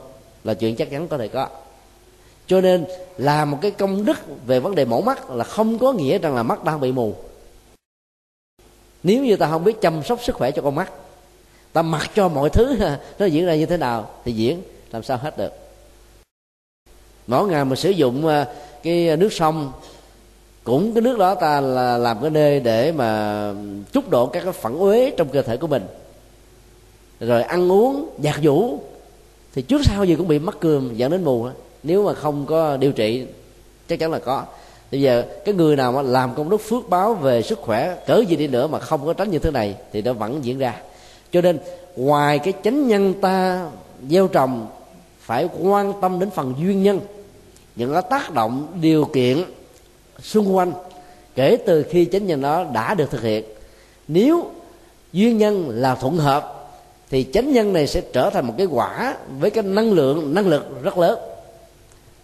là chuyện chắc chắn có thể có. Cho nên làm một cái công đức về vấn đề mổ mắt là không có nghĩa rằng là mắt ta không bị mù. Nếu như ta không biết chăm sóc sức khỏe cho con mắt, ta mặc cho mọi thứ nó diễn ra như thế nào thì diễn, làm sao hết được. Mỗi ngày mà sử dụng cái nước sông, cũng cái nước đó ta là làm cái nơi để mà trút đổ các cái phản uế trong cơ thể của mình. Rồi ăn uống giặt giũ thì trước sau gì cũng bị mắc cườm dẫn đến mù, nếu mà không có điều trị chắc chắn là có. Bây giờ cái người nào mà làm công đức phước báo về sức khỏe cỡ gì đi nữa mà không có tránh như thế này thì nó vẫn diễn ra. Cho nên ngoài cái chánh nhân ta gieo trồng, phải quan tâm đến phần duyên nhân, những cái tác động điều kiện xung quanh kể từ khi chánh nhân đó đã được thực hiện. Nếu duyên nhân là thuận hợp thì chánh nhân này sẽ trở thành một cái quả với cái năng lượng, năng lực rất lớn.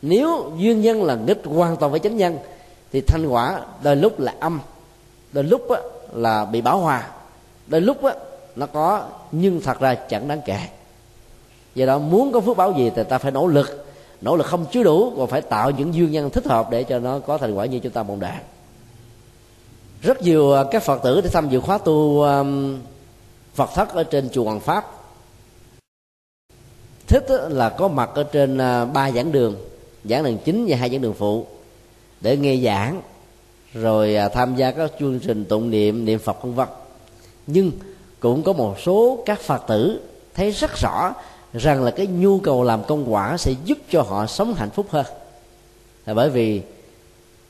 Nếu duyên nhân là nghịch hoàn toàn với chánh nhân thì thành quả đôi lúc là âm, đôi lúc là bị bão hòa, đôi lúc nó có nhưng thật ra chẳng đáng kể. Do đó muốn có phước báo gì thì ta phải nỗ lực, nỗ lực không chứa đủ, còn phải tạo những duyên nhân thích hợp để cho nó có thành quả như chúng ta mong đợi. Rất nhiều các Phật tử để tham dự khóa tu Phật thất ở trên chùa Hoàng Pháp, thích là có mặt ở trên ba giảng đường, giảng đường chính và hai giảng đường phụ, để nghe giảng, rồi tham gia các chương trình tụng niệm, niệm Phật vân vân. Nhưng cũng có một số các Phật tử thấy rất rõ rằng là cái nhu cầu làm công quả sẽ giúp cho họ sống hạnh phúc hơn. là bởi vì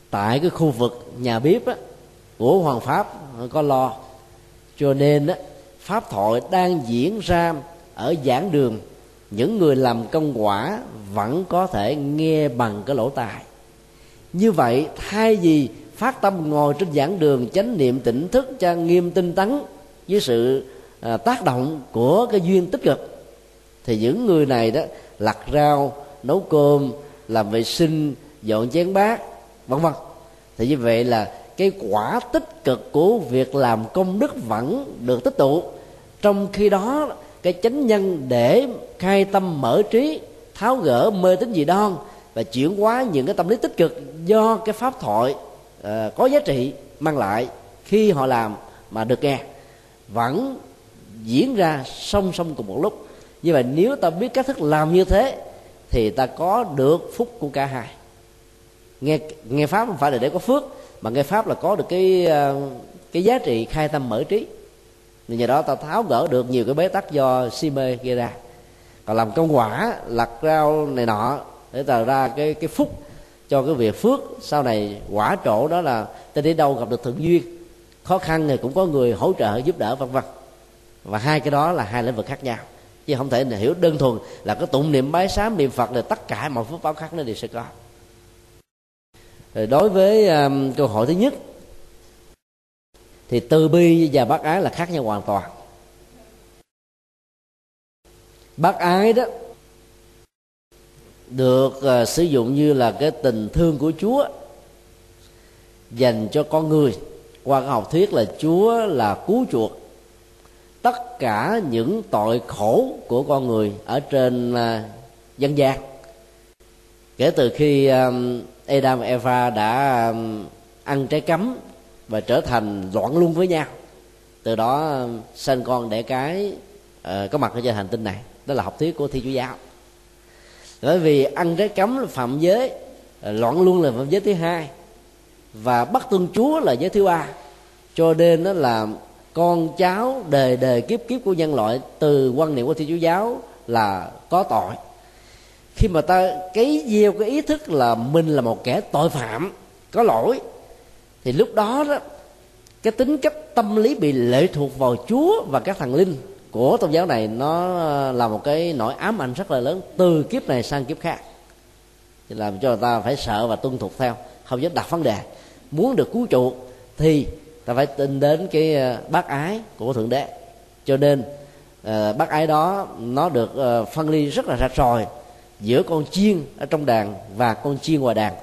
tại cái khu vực nhà bếp á, của Hoàng Pháp có lo, cho nên á, Pháp thoại đang diễn ra ở giảng đường, những người làm công quả vẫn có thể nghe bằng cái lỗ tai. Như vậy thay vì phát tâm ngồi trên giảng đường chánh niệm tỉnh thức cho nghiêm tinh tấn với sự à, tác động của cái duyên tích cực, thì những người này đó lặt rau, nấu cơm, làm vệ sinh, dọn chén bát, vân vân. Thì như vậy là cái quả tích cực của việc làm công đức vẫn được tích tụ. Trong khi đó cái chánh nhân để khai tâm mở trí, tháo gỡ mê tín dị đoan và chuyển hóa những cái tâm lý tích cực do cái pháp thoại uh, có giá trị mang lại khi họ làm mà được nghe, vẫn diễn ra song song cùng một lúc. Như vậy nếu ta biết cách thức làm như thế thì ta có được phúc của cả hai. Nghe nghe pháp không phải là để có phước, mà nghe pháp là có được cái cái giá trị khai tâm mở trí. Nên nhờ đó ta tháo gỡ được nhiều cái bế tắc do si mê gây ra. Còn làm công quả, lặt rau này nọ để tạo ra cái cái phúc cho cái việc phước sau này quả trổ, đó là ta đi đâu gặp được thuận duyên, khó khăn thì cũng có người hỗ trợ giúp đỡ vân vân. Và hai cái đó là hai lĩnh vực khác nhau, chứ không thể hiểu đơn thuần là cái tụng niệm bái sám niệm Phật là tất cả mọi phước báo khác nó đều sẽ có. Rồi đối với um, câu hỏi thứ nhất thì từ bi và bác ái là khác nhau hoàn toàn. Bác ái đó được uh, sử dụng như là cái tình thương của Chúa dành cho con người qua cái học thuyết là Chúa là cứu chuộc tất cả những tội khổ của con người ở trên uh, dân gian kể từ khi um, Adam và Eva đã um, ăn trái cấm và trở thành loạn luân với nhau, từ đó um, sanh con đẻ cái uh, có mặt ở trên hành tinh này. Đó là học thuyết của Thiên Chúa giáo. Bởi vì ăn trái cấm là phạm giới, uh, loạn luân là phạm giới thứ hai và bất tuân Chúa là giới thứ ba, cho nên nó là con cháu đời đời kiếp kiếp của nhân loại từ quan niệm của Thiên Chúa giáo là có tội. Khi mà ta cấy gieo cái ý thức là mình là một kẻ tội phạm có lỗi, thì lúc đó đó cái tính cách tâm lý bị lệ thuộc vào Chúa và các thần linh của tôn giáo này nó là một cái nỗi ám ảnh rất là lớn từ kiếp này sang kiếp khác, thì làm cho người ta phải sợ và tuân thuộc theo, không dám đặt vấn đề. Muốn được cứu chuộc thì ta phải tin đến cái bác ái của Thượng Đế. Cho nên bác ái đó nó được phân ly rất là rạch ròi giữa con chiên ở trong đàn và con chiên ngoài đàn.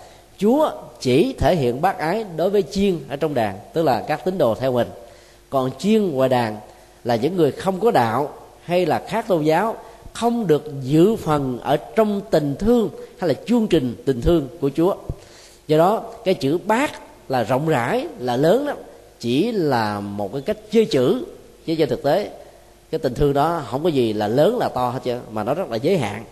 Chúa chỉ thể hiện bác ái đối với chiên ở trong đàn, tức là các tín đồ theo mình. Còn chiên ngoài đàn là những người không có đạo hay là khác tôn giáo, không được dự phần ở trong tình thương hay là chương trình tình thương của Chúa. Do đó cái chữ bác là rộng rãi, là lớn lắm, chỉ là một cái cách chơi chữ, chứ trên thực tế cái tình thương đó không có gì là lớn là to hết chứ, mà nó rất là giới hạn,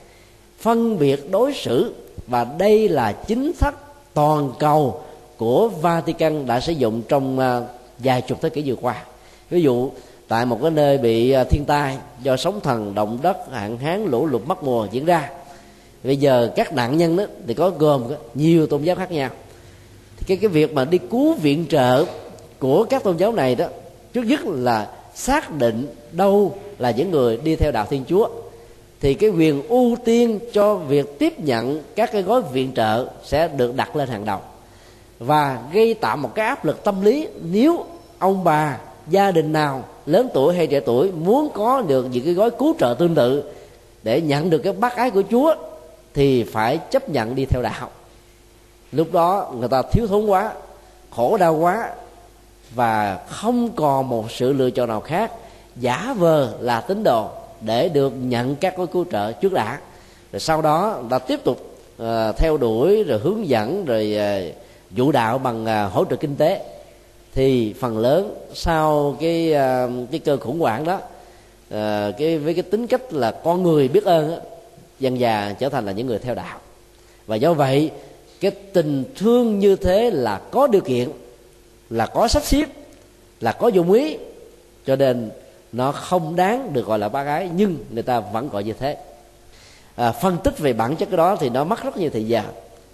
phân biệt đối xử. Và đây là chính sách toàn cầu của Vatican đã sử dụng trong vài chục thế kỷ vừa qua. Ví dụ tại một cái nơi bị thiên tai do sóng thần, động đất, hạn hán, lũ lụt, mất mùa diễn ra, bây giờ các nạn nhân đó thì có gồm nhiều tôn giáo khác nhau, thì cái cái việc mà đi cứu viện trợ của các tôn giáo này đó, trước nhất là xác định đâu là những người đi theo đạo Thiên Chúa, thì cái quyền ưu tiên cho việc tiếp nhận các cái gói viện trợ sẽ được đặt lên hàng đầu, và gây tạo một cái áp lực tâm lý. Nếu ông bà gia đình nào lớn tuổi hay trẻ tuổi muốn có được những cái gói cứu trợ tương tự để nhận được cái bác ái của Chúa thì phải chấp nhận đi theo đạo. Lúc đó người ta thiếu thốn quá, khổ đau quá, và không còn một sự lựa chọn nào khác, giả vờ là tín đồ để được nhận các gói cứu trợ trước đã, rồi sau đó đã tiếp tục uh, theo đuổi, rồi hướng dẫn, rồi uh, dụ đạo bằng uh, hỗ trợ kinh tế. Thì phần lớn sau cái uh, cái cơn khủng hoảng đó, uh, cái với cái tính cách là con người biết ơn đó, dần dà trở thành là những người theo đạo. Và do vậy cái tình thương như thế là có điều kiện, là có sắp xếp, là có dụng ý, cho nên nó không đáng được gọi là bác ái, nhưng người ta vẫn gọi như thế. À, phân tích về bản chất cái đó thì nó mất rất nhiều thời gian,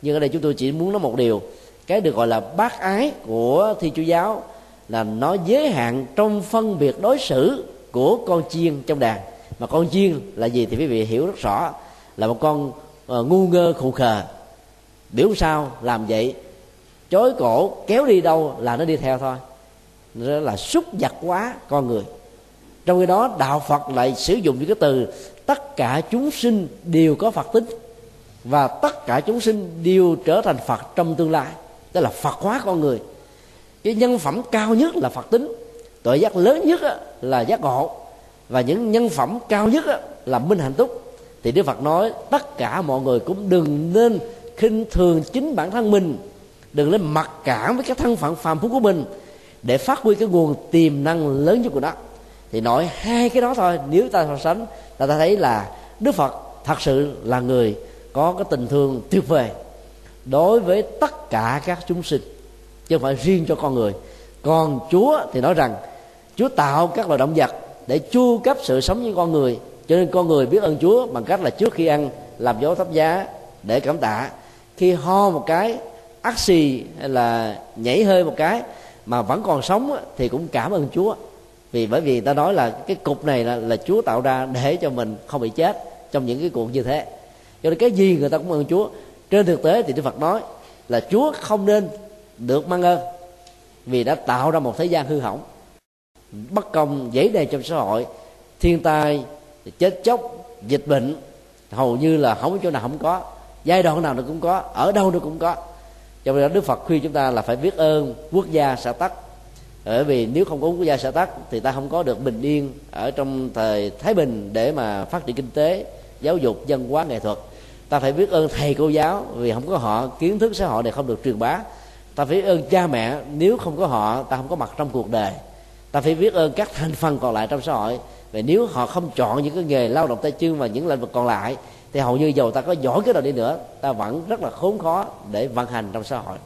Nhưng ở đây chúng tôi chỉ muốn nói một điều, cái được gọi là bác ái của Thiên Chúa giáo là nó giới hạn trong phân biệt đối xử của con chiên trong đàn. Mà con chiên là gì thì quý vị hiểu rất rõ, là một con uh, ngu ngơ khù khờ, biểu sao làm vậy, chối cổ kéo đi đâu là nó đi theo thôi. Nó là súc vật hóa con người. Trong khi đó đạo Phật lại sử dụng những cái từ tất cả chúng sinh đều có Phật tính, và tất cả chúng sinh đều trở thành Phật trong tương lai. Đó là Phật hóa con người. Cái nhân phẩm cao nhất là Phật tính, tội giác lớn nhất là giác ngộ, và những nhân phẩm cao nhất là minh hạnh túc. Thì Đức Phật nói tất cả mọi người cũng đừng nên khinh thường chính bản thân mình, đừng nên mặc cảm với cái thân phận phàm phu của mình, để phát huy cái nguồn tiềm năng lớn nhất của nó. Thì nói hai cái đó thôi, nếu ta so sánh, ta thấy là Đức Phật thật sự là người có cái tình thương tuyệt vời đối với tất cả các chúng sinh, chứ không phải riêng cho con người. Còn Chúa thì nói rằng Chúa tạo các loài động vật để chu cấp sự sống với con người, cho nên con người biết ơn Chúa bằng cách là trước khi ăn làm dấu thắp giá để cảm tạ, khi ho một cái, ắt xì hay là nhảy hơi một cái mà vẫn còn sống thì cũng cảm ơn Chúa. Vì bởi vì ta nói là cái cục này là, là Chúa tạo ra để cho mình không bị chết trong những cái cuộc như thế, cho nên cái gì người ta cũng ơn Chúa. Trên thực tế thì Đức Phật nói là Chúa không nên được mang ơn, vì đã tạo ra một thế gian hư hỏng, bất công dẫy đầy trong xã hội, thiên tai, chết chóc, dịch bệnh, hầu như là không có chỗ nào không có, giai đoạn nào nó cũng có, ở đâu nó cũng có. Cho nên Đức Phật khuyên chúng ta là phải biết ơn quốc gia xã tắc, bởi vì nếu không có quốc gia xã tắc thì ta không có được bình yên ở trong thời Thái Bình để mà phát triển kinh tế, giáo dục, văn hóa, nghệ thuật. Ta phải biết ơn thầy cô giáo, vì không có họ kiến thức xã hội này không được truyền bá. Ta phải biết ơn cha mẹ, nếu không có họ ta không có mặt trong cuộc đời. Ta phải biết ơn các thành phần còn lại trong xã hội, vì nếu họ không chọn những cái nghề lao động tay chân và những lĩnh vực còn lại thì hầu như dầu ta có giỏi cái nào đi nữa, ta vẫn rất là khốn khó để vận hành trong xã hội.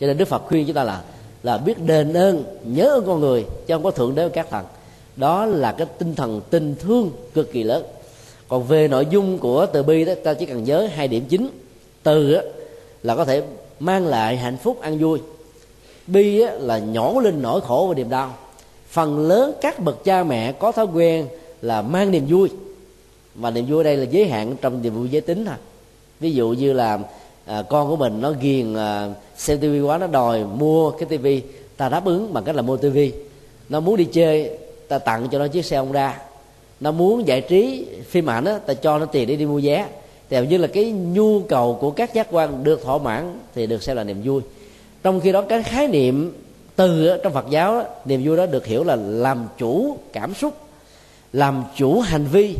Cho nên Đức Phật khuyên chúng ta là là biết đền ơn, nhớ ơn con người, chứ không có thượng đế các thần. Đó là cái tinh thần tình thương cực kỳ lớn. Còn về nội dung của từ bi đó, ta chỉ cần nhớ hai điểm chính. Từ là có thể mang lại hạnh phúc an vui, bi là nhổ lên nỗi khổ và niềm đau. Phần lớn các bậc cha mẹ có thói quen là mang niềm vui, mà niềm vui ở đây là giới hạn trong niềm vui giới tính thôi. Ví dụ như là à, con của mình nó ghiền à, xem tivi quá, nó đòi mua cái tivi, ta đáp ứng bằng cách là mua tivi. Nó muốn đi chơi, ta tặng cho nó chiếc xe Honda. Nó muốn giải trí phim ảnh á, ta cho nó tiền để đi mua vé. Thì hầu như là cái nhu cầu của các giác quan được thỏa mãn thì được xem là niềm vui. Trong khi đó cái khái niệm từ trong Phật giáo đó, niềm vui đó được hiểu là làm chủ cảm xúc, làm chủ hành vi,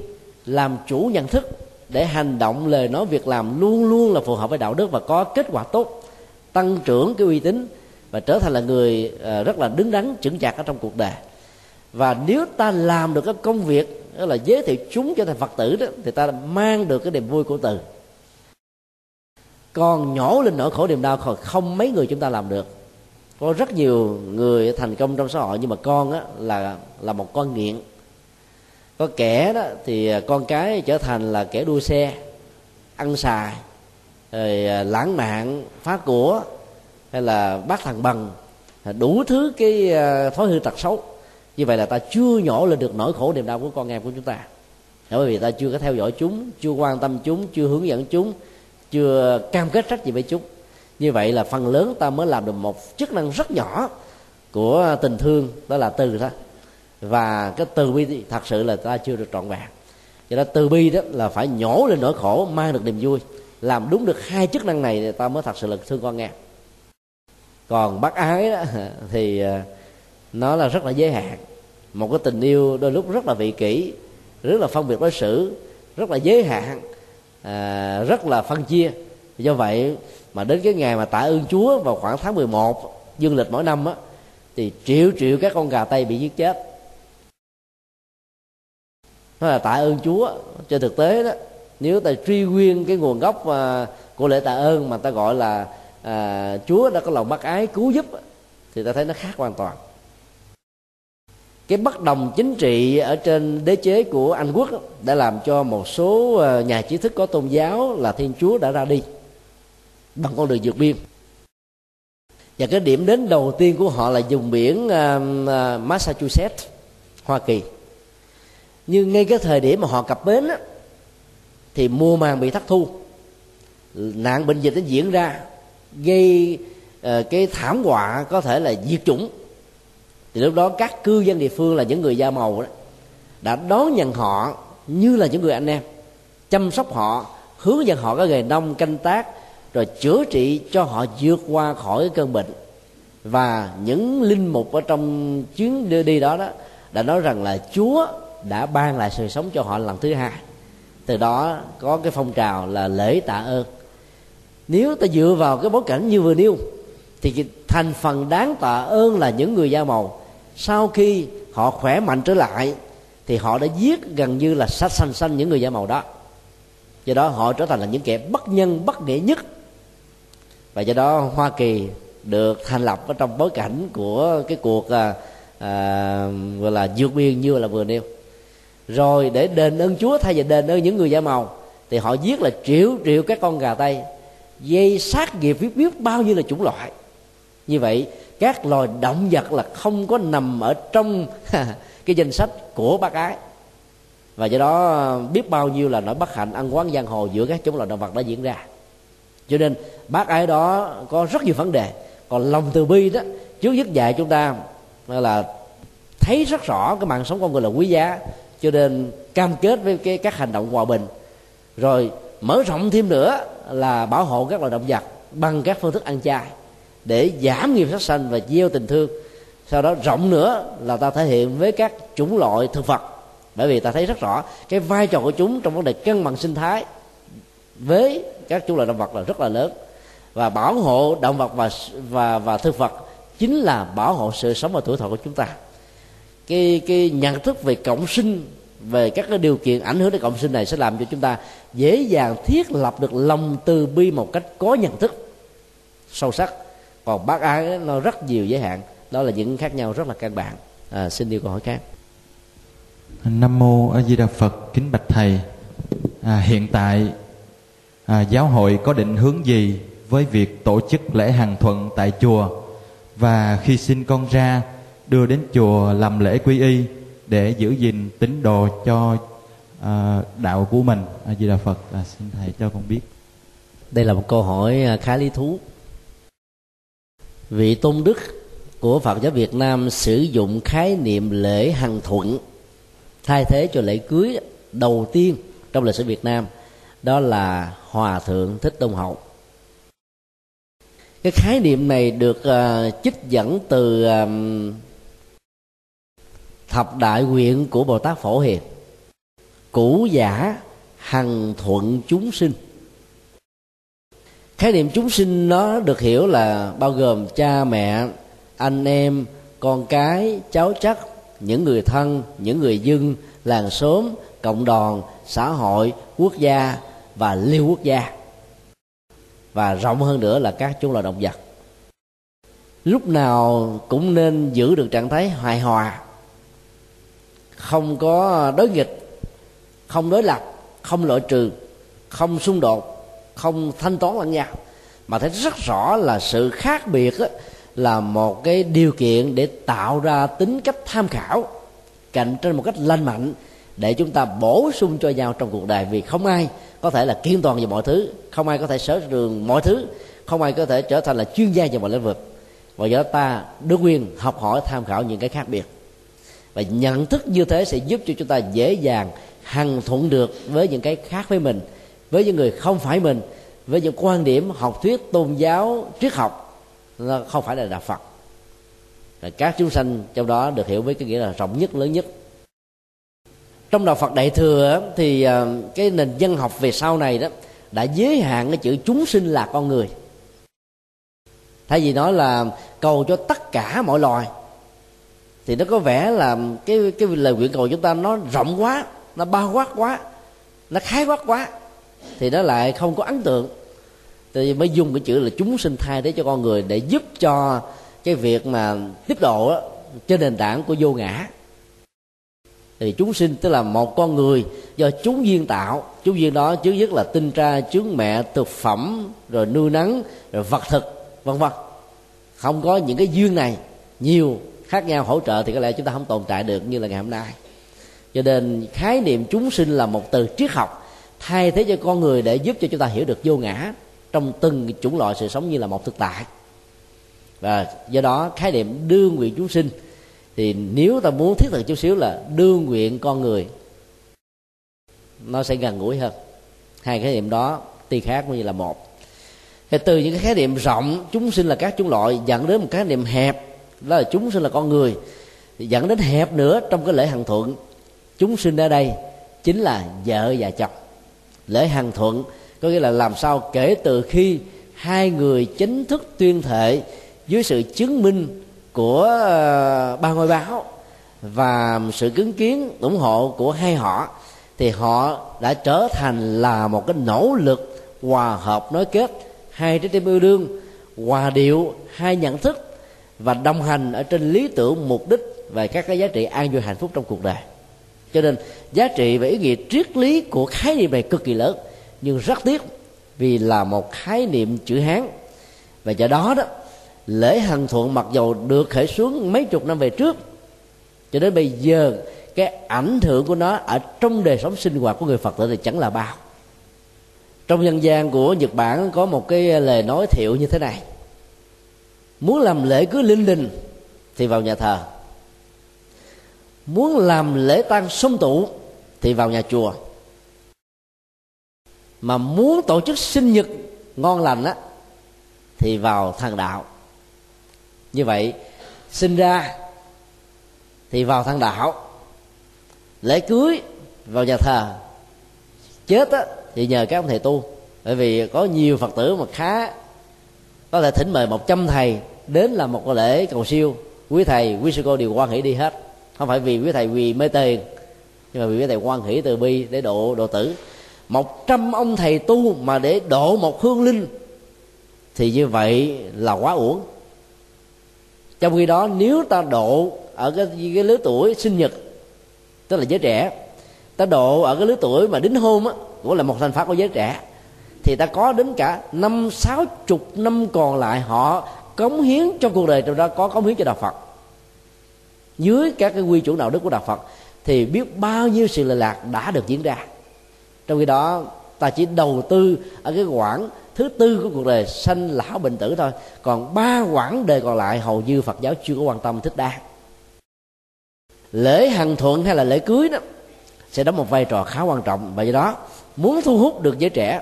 làm chủ nhận thức, để hành động, lời nói, việc làm luôn luôn là phù hợp với đạo đức và có kết quả tốt, tăng trưởng cái uy tín và trở thành là người rất là đứng đắn, chững chạc ở trong cuộc đời. Và nếu ta làm được cái công việc đó là giới thiệu chúng cho thành Phật tử đó, thì ta mang được cái niềm vui của từ. Còn nhổ lên nỗi khổ niềm đau không mấy người chúng ta làm được. Có rất nhiều người thành công trong xã hội nhưng mà con á là là một con nghiện. Có kẻ đó thì con cái trở thành là kẻ đua xe, ăn xài, rồi lãng mạn, phá của, hay là bắt thằng bằng, đủ thứ cái thói hư tật xấu. Như vậy là ta chưa nhổ lên được nỗi khổ niềm đau của con em của chúng ta, bởi vì ta chưa có theo dõi chúng, chưa quan tâm chúng, chưa hướng dẫn chúng, chưa cam kết trách nhiệm với chúng. Như vậy là phần lớn ta mới làm được một chức năng rất nhỏ của tình thương, đó là từ đó. Và cái từ bi thật sự là ta chưa được trọn vẹn. Cho nên từ bi đó là phải nhổ lên nỗi khổ, mang được niềm vui. Làm đúng được hai chức năng này thì ta mới thật sự là thương con nghe. Còn bác ái đó, thì nó là rất là giới hạn. Một cái tình yêu đôi lúc rất là vị kỷ, rất là phân biệt đối xử, rất là giới hạn, à, rất là phân chia. Do vậy mà đến cái ngày mà tạ ơn Chúa vào khoảng tháng mười một dương lịch mỗi năm á, thì triệu triệu các con gà Tây bị giết chết. Nó là tạ ơn Chúa. Trên thực tế đó, nếu ta truy nguyên cái nguồn gốc của lễ tạ ơn mà ta gọi là à, Chúa đã có lòng bác ái cứu giúp, thì ta thấy nó khác hoàn toàn. Cái bất đồng chính trị ở trên đế chế của Anh Quốc đã làm cho một số nhà trí thức có tôn giáo là Thiên Chúa đã ra đi. bằng con đường vượt biên. Và cái điểm đến đầu tiên của họ là vùng biển uh, Massachusetts, Hoa Kỳ. Nhưng ngay cái thời điểm mà họ cập bến á, thì mùa màng bị thất thu, nạn bệnh dịch nó diễn ra, gây uh, cái thảm họa có thể là diệt chủng. Thì lúc đó các cư dân địa phương là những người da màu đó, đã đón nhận họ như là những người anh em, chăm sóc họ, hướng dẫn họ các nghề nông canh tác, rồi chữa trị cho họ vượt qua khỏi cơn bệnh. Và những linh mục ở trong chuyến đưa đi đó, đó đã nói rằng là Chúa đã ban lại sự sống cho họ lần thứ hai. Từ đó có cái phong trào là lễ tạ ơn. Nếu ta dựa vào cái bối cảnh như vừa nêu, thì thành phần đáng tạ ơn là những người da màu. Sau khi họ khỏe mạnh trở lại thì họ đã giết gần như là sạch xanh xanh những người da màu đó. Do đó họ trở thành là những kẻ bất nhân bất nghĩa nhất. Và do đó Hoa Kỳ được thành lập ở trong bối cảnh của cái cuộc à, à, gọi là vượt biên như là vừa nêu. Rồi để đền ơn Chúa, thay vì đền ơn những người da màu, thì họ giết là triệu triệu các con gà Tây, dây sát nghiệp biết biết bao nhiêu là chủng loại. Như vậy các loài động vật là không có nằm ở trong cái danh sách của bác ái. Và do đó biết bao nhiêu là nỗi bất hạnh ăn quán giang hồ giữa các chủng loại động vật đã diễn ra. Cho nên bác ái đó có rất nhiều vấn đề. Còn lòng từ bi đó, Chúa dứt dạy chúng ta là thấy rất rõ cái mạng sống con người là quý giá, cho nên cam kết với cái, các hành động hòa bình. Rồi mở rộng thêm nữa là bảo hộ các loài động vật bằng các phương thức ăn chay để giảm nghiệp sát sanh và gieo tình thương. Sau đó rộng nữa là ta thể hiện với các chủng loại thực vật, bởi vì ta thấy rất rõ cái vai trò của chúng trong vấn đề cân bằng sinh thái với các chủng loại động vật là rất là lớn. Và bảo hộ động vật và và và thực vật chính là bảo hộ sự sống và tuổi thọ của chúng ta. Cái cái nhận thức về cộng sinh, về các cái điều kiện ảnh hưởng đến cộng sinh này sẽ làm cho chúng ta dễ dàng thiết lập được lòng từ bi một cách có nhận thức sâu sắc. Còn bác ái nó rất nhiều giới hạn, đó là những khác nhau rất là căn bản. À, xin điều câu hỏi khác. Nam mô A Di Đà Phật. Kính bạch thầy, à, hiện tại à, giáo hội có định hướng gì với việc tổ chức lễ hàng thuận tại chùa, và khi sinh con ra đưa đến chùa làm lễ quy y để giữ gìn tín đồ cho à, đạo của mình? A Di Đà Phật. À, xin thầy cho con biết. Đây là một câu hỏi khá lý thú. Vị tôn đức của Phật giáo Việt Nam sử dụng khái niệm lễ hằng thuận thay thế cho lễ cưới đầu tiên trong lịch sử Việt Nam, đó là Hòa Thượng Thích Đông Hậu. Cái khái niệm này được uh, trích dẫn từ um, thập đại nguyện của Bồ Tát Phổ Hiền: cũ giả hằng thuận chúng sinh. Khái niệm chúng sinh nó được hiểu là bao gồm cha mẹ, anh em, con cái, cháu trắt, những người thân, những người dân, làng xóm, cộng đoàn, xã hội, quốc gia và liên quốc gia. Và rộng hơn nữa là các chủng loại động vật. Lúc nào cũng nên giữ được trạng thái hài hòa, không có đối nghịch, không đối lập, không loại trừ, không xung đột, không thanh toán lẫn nhau. Mà thấy rất rõ là sự khác biệt á, là một cái điều kiện để tạo ra tính cách tham khảo, cạnh tranh một cách lành mạnh, để chúng ta bổ sung cho nhau trong cuộc đời. Vì không ai có thể là kiên toàn về mọi thứ, không ai có thể sở trường mọi thứ, không ai có thể trở thành là chuyên gia về mọi lĩnh vực. Và do đó ta được quyền học hỏi tham khảo những cái khác biệt. Và nhận thức như thế sẽ giúp cho chúng ta dễ dàng hằng thuận được với những cái khác với mình, với những người không phải mình, với những quan điểm học thuyết tôn giáo triết học nó không phải là đạo Phật. Rồi các chúng sanh trong đó được hiểu với cái nghĩa là rộng nhất, lớn nhất. Trong đạo Phật Đại Thừa thì cái nền dân học về sau này đó đã giới hạn cái chữ chúng sinh là con người. Thay vì nói là cầu cho tất cả mọi loài, thì nó có vẻ là cái cái lời nguyện cầu chúng ta nó rộng quá, nó bao quát quá, nó khái quát quá, thì nó lại không có ấn tượng. Thì mới dùng cái chữ là chúng sinh thay thế cho con người, để giúp cho cái việc mà tiếp độ đó, trên nền tảng của vô ngã. Thì chúng sinh tức là một con người do chúng duyên tạo, chúng duyên đó chứ nhất là tinh tra, chướng mẹ, thực phẩm, rồi nuôi nắng, rồi vật thực, vân vân. Không có những cái duyên này nhiều khác nhau hỗ trợ thì có lẽ chúng ta không tồn tại được như là ngày hôm nay. Cho nên khái niệm chúng sinh là một từ triết học thay thế cho con người để giúp cho chúng ta hiểu được vô ngã trong từng chủng loại sự sống như là một thực tại. Và do đó khái niệm đưa nguyện chúng sinh, thì nếu ta muốn thiết thực chút xíu là đưa nguyện con người, nó sẽ gần gũi hơn. Hai khái niệm đó tuy khác như là một. Thì từ những cái khái niệm rộng chúng sinh là các chủng loại dẫn đến một khái niệm hẹp, đó là chúng sinh là con người, dẫn đến hẹp nữa trong cái lễ hằng thuận. Chúng sinh ở đây chính là vợ và chồng. Lễ hằng thuận có nghĩa là làm sao kể từ khi hai người chính thức tuyên thệ dưới sự chứng minh của ba ngôi báo và sự chứng kiến ủng hộ của hai họ, thì họ đã trở thành là một cái nỗ lực hòa hợp nối kết hai trái tim yêu đương, hòa điệu hai nhận thức và đồng hành ở trên lý tưởng, mục đích và các cái giá trị an vui hạnh phúc trong cuộc đời. Cho nên giá trị và ý nghĩa triết lý của khái niệm này cực kỳ lớn, nhưng rất tiếc vì là một khái niệm chữ Hán. Và do đó đó, lễ hằng thuận mặc dù được khởi xướng mấy chục năm về trước, cho đến bây giờ cái ảnh hưởng của nó ở trong đời sống sinh hoạt của người Phật tử thì chẳng là bao. Trong dân gian của Nhật Bản có một cái lời nói thiệu như thế này: muốn làm lễ cưới linh đình thì vào nhà thờ, muốn làm lễ tang sum tụ thì vào nhà chùa, mà muốn tổ chức sinh nhật ngon lành á thì vào thang đạo. Như vậy sinh ra thì vào thang đạo, lễ cưới vào nhà thờ, chết á thì nhờ các ông thầy tu. Bởi vì có nhiều Phật tử mà khá có thể thỉnh mời một trăm thầy đến làm một lễ cầu siêu, quý thầy quý sư cô đều hoan hỷ đi hết. Không phải vì quý thầy vì mê tiền, nhưng mà vì quý thầy hoan hỷ từ bi để độ độ tử. một trăm ông thầy tu mà để độ một hương linh thì như vậy là quá uổng. Trong khi đó nếu ta độ ở cái, cái lứa tuổi sinh nhật, tức là giới trẻ, ta độ ở cái lứa tuổi mà đính hôn á, cũng là một thành pháp của giới trẻ, thì ta có đến cả năm sáu chục năm còn lại họ cống hiến cho cuộc đời, trong đó có cống hiến cho đạo Phật dưới các cái quy chuẩn đạo đức của đạo Phật, thì biết bao nhiêu sự lợi lạc đã được diễn ra. Trong khi đó ta chỉ đầu tư ở cái quãng thứ tư của cuộc đời, sanh lão bệnh tử thôi, còn ba quãng đời còn lại hầu như Phật giáo chưa có quan tâm thích đáng. Lễ hằng thuận hay là lễ cưới đó sẽ đóng một vai trò khá quan trọng, và do đó muốn thu hút được giới trẻ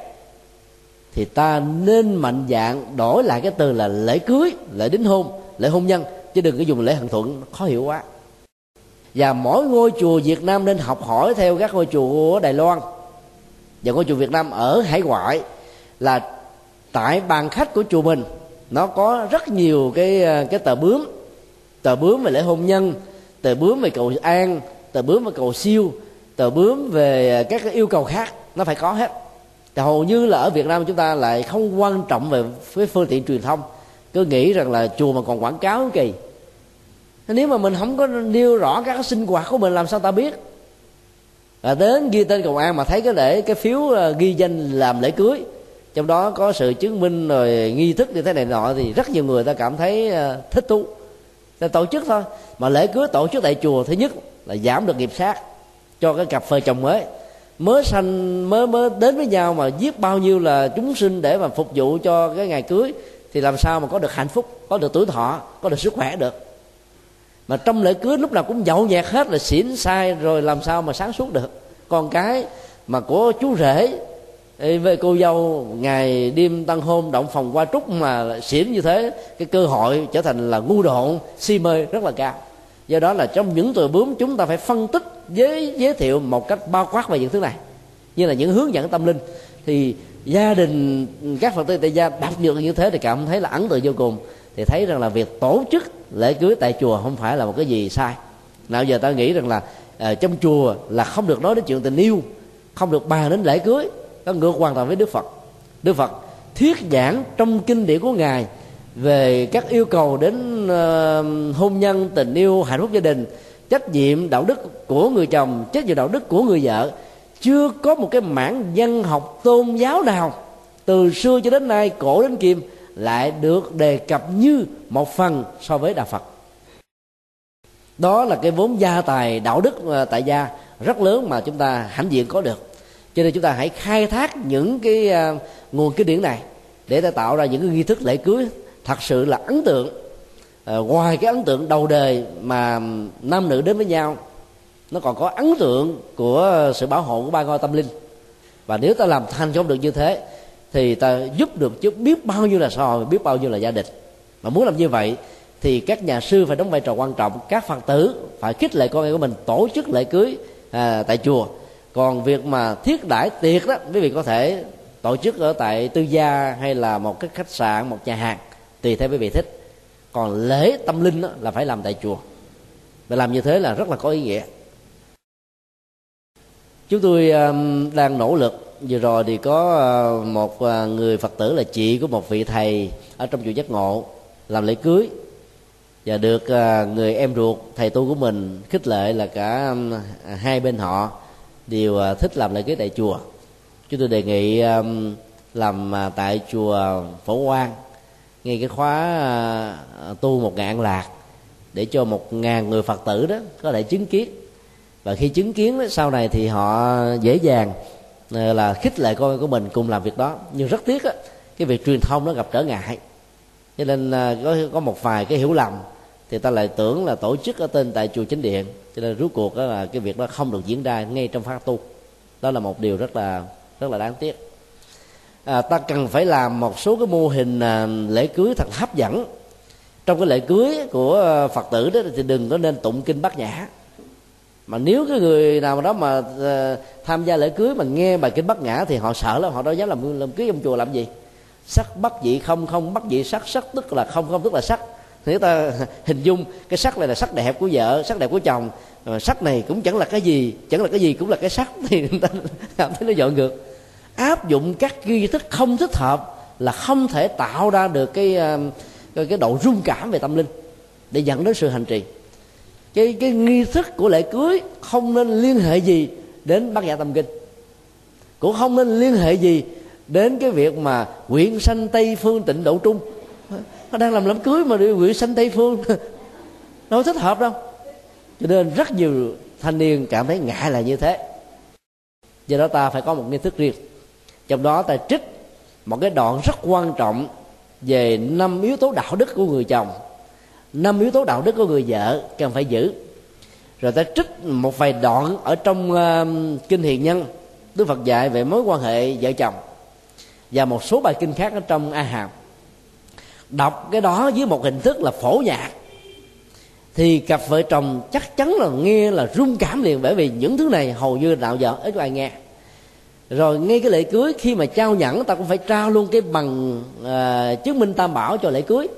thì ta nên mạnh dạn đổi lại cái từ là lễ cưới, lễ đính hôn, lễ hôn nhân, chứ đừng có dùng lễ hằng thuận, khó hiểu quá. Và mỗi ngôi chùa Việt Nam nên học hỏi theo các ngôi chùa của Đài Loan và ngôi chùa Việt Nam ở hải ngoại, là tại bàn khách của chùa mình nó có rất nhiều cái cái tờ bướm, tờ bướm về lễ hôn nhân, tờ bướm về cầu an, tờ bướm về cầu siêu, tờ bướm về các cái yêu cầu khác, nó phải có hết. Thì hầu như là ở Việt Nam chúng ta lại không quan trọng về cái phương tiện truyền thông, cứ nghĩ rằng là chùa mà còn quảng cáo kỳ. Nếu mà mình không có nêu rõ các cái sinh hoạt của mình làm sao ta biết? Và đến ghi tên cầu an mà thấy cái lễ, cái phiếu ghi danh làm lễ cưới, trong đó có sự chứng minh rồi nghi thức như thế này nọ, thì rất nhiều người ta cảm thấy thích thú, ta tổ chức thôi. Mà lễ cưới tổ chức tại chùa, thứ nhất là giảm được nghiệp sát cho cái cặp vợ chồng mới mới sanh, mới mới đến với nhau mà giết bao nhiêu là chúng sinh để mà phục vụ cho cái ngày cưới, thì làm sao mà có được hạnh phúc, có được tuổi thọ, có được sức khỏe được. Mà trong lễ cưới lúc nào cũng nhậu nhẹt hết, là xỉn sai rồi làm sao mà sáng suốt được. Con cái mà của chú rể với cô dâu ngày đêm tân hôn động phòng qua trúc mà xỉn như thế, cái cơ hội trở thành là ngu độn, si mê rất là cao. Do đó là trong những tờ bướm chúng ta phải phân tích, giới giới thiệu một cách bao quát về những thứ này, như là những hướng dẫn tâm linh. Thì gia đình các Phật tử tại gia đạt được như thế thì cảm thấy là ấn tượng vô cùng, thì thấy rằng là việc tổ chức lễ cưới tại chùa không phải là một cái gì sai. Nào giờ ta nghĩ rằng là à, trong chùa là không được nói đến chuyện tình yêu, không được bàn đến lễ cưới, nó ngược hoàn toàn với Đức Phật. Đức Phật thuyết giảng trong kinh điển của Ngài về các yêu cầu đến uh, hôn nhân, tình yêu, hạnh phúc gia đình, trách nhiệm đạo đức của người chồng, trách nhiệm đạo đức của người vợ. Chưa có một cái mảng văn học tôn giáo nào từ xưa cho đến nay, cổ đến kim, lại được đề cập như một phần so với Đạo Phật. Đó là cái vốn gia tài đạo đức tại gia rất lớn mà chúng ta hãnh diện có được. Cho nên chúng ta hãy khai thác những cái nguồn kinh điển này để ta tạo ra những cái nghi thức lễ cưới thật sự là ấn tượng. À, ngoài cái ấn tượng đầu đời mà nam nữ đến với nhau, nó còn có ấn tượng của sự bảo hộ của ba ngôi tâm linh. Và nếu ta làm thành công được như thế thì ta giúp được chứ biết bao nhiêu là xã hội, biết bao nhiêu là gia đình. Mà muốn làm như vậy thì các nhà sư phải đóng vai trò quan trọng, các Phật tử phải khích lệ con em của mình tổ chức lễ cưới à, tại chùa. Còn việc mà thiết đãi tiệc đó, quý vị có thể tổ chức ở tại tư gia hay là một cái khách sạn, một nhà hàng, tùy theo quý vị thích. Còn lễ tâm linh đó là phải làm tại chùa. Và làm như thế là rất là có ý nghĩa. Chúng tôi um, đang nỗ lực. Vừa rồi thì có uh, một uh, người Phật tử là chị của một vị thầy ở trong chùa Giác Ngộ làm lễ cưới, và được uh, người em ruột thầy tu của mình khích lệ là cả um, hai bên họ đều uh, thích làm lễ cưới tại chùa. Chúng tôi đề nghị um, làm uh, tại chùa Phổ Quang, ngay cái khóa uh, tu một ngày an lạc, để cho một ngàn người Phật tử đó có thể chứng kiến. Và khi chứng kiến đó, sau này thì họ dễ dàng là khích lệ con của mình cùng làm việc đó. Nhưng rất tiếc đó, cái việc truyền thông nó gặp trở ngại, cho nên có, có một vài cái hiểu lầm, thì ta lại tưởng là tổ chức ở tên tại chùa chính điện, cho nên rốt cuộc đó là cái việc đó không được diễn ra ngay trong pháp tu. Đó là một điều rất là rất là đáng tiếc. À, ta cần phải làm một số cái mô hình à, lễ cưới thật hấp dẫn. Trong cái lễ cưới của à, Phật tử đó thì đừng có nên tụng kinh Bát Nhã. Mà nếu cái người nào đó mà à, tham gia lễ cưới mà nghe bài kinh Bát Nhã thì họ sợ lắm, họ đâu dám làm, làm cưới trong chùa làm gì. Sắc bất dị không, không bất dị sắc, sắc tức là không, không tức là sắc. Thì ta hình dung cái sắc này là sắc đẹp của vợ, sắc đẹp của chồng, sắc này cũng chẳng là cái gì, chẳng là cái gì cũng là cái sắc, thì người ta cảm thấy nó dội ngược. Áp dụng các nghi thức không thích hợp là không thể tạo ra được cái cái, cái độ rung cảm về tâm linh để dẫn đến sự hành trì. Cái cái nghi thức của lễ cưới không nên liên hệ gì đến Bát Nhã Tâm Kinh, cũng không nên liên hệ gì đến cái việc mà quyển sanh Tây Phương Tịnh Độ Trung. Nó đang làm đám cưới mà đi quyển sanh Tây Phương đâu thích hợp đâu. Cho nên rất nhiều thanh niên cảm thấy ngại là như thế. Do đó ta phải có một nghi thức riêng. Trong đó ta trích một cái đoạn rất quan trọng về năm yếu tố đạo đức của người chồng, năm yếu tố đạo đức của người vợ cần phải giữ. Rồi ta trích một vài đoạn ở trong uh, Kinh Hiền Nhân Tứ Phật dạy về mối quan hệ vợ chồng, và một số bài kinh khác ở trong A Hàm. Đọc cái đó với một hình thức là phổ nhạc thì cặp vợ chồng chắc chắn là nghe là rung cảm liền, bởi vì những thứ này hầu như đạo vợ ít ai nghe. Rồi ngay cái lễ cưới khi mà trao nhẫn, ta cũng phải trao luôn cái bằng à, chứng minh tam bảo cho lễ cưới.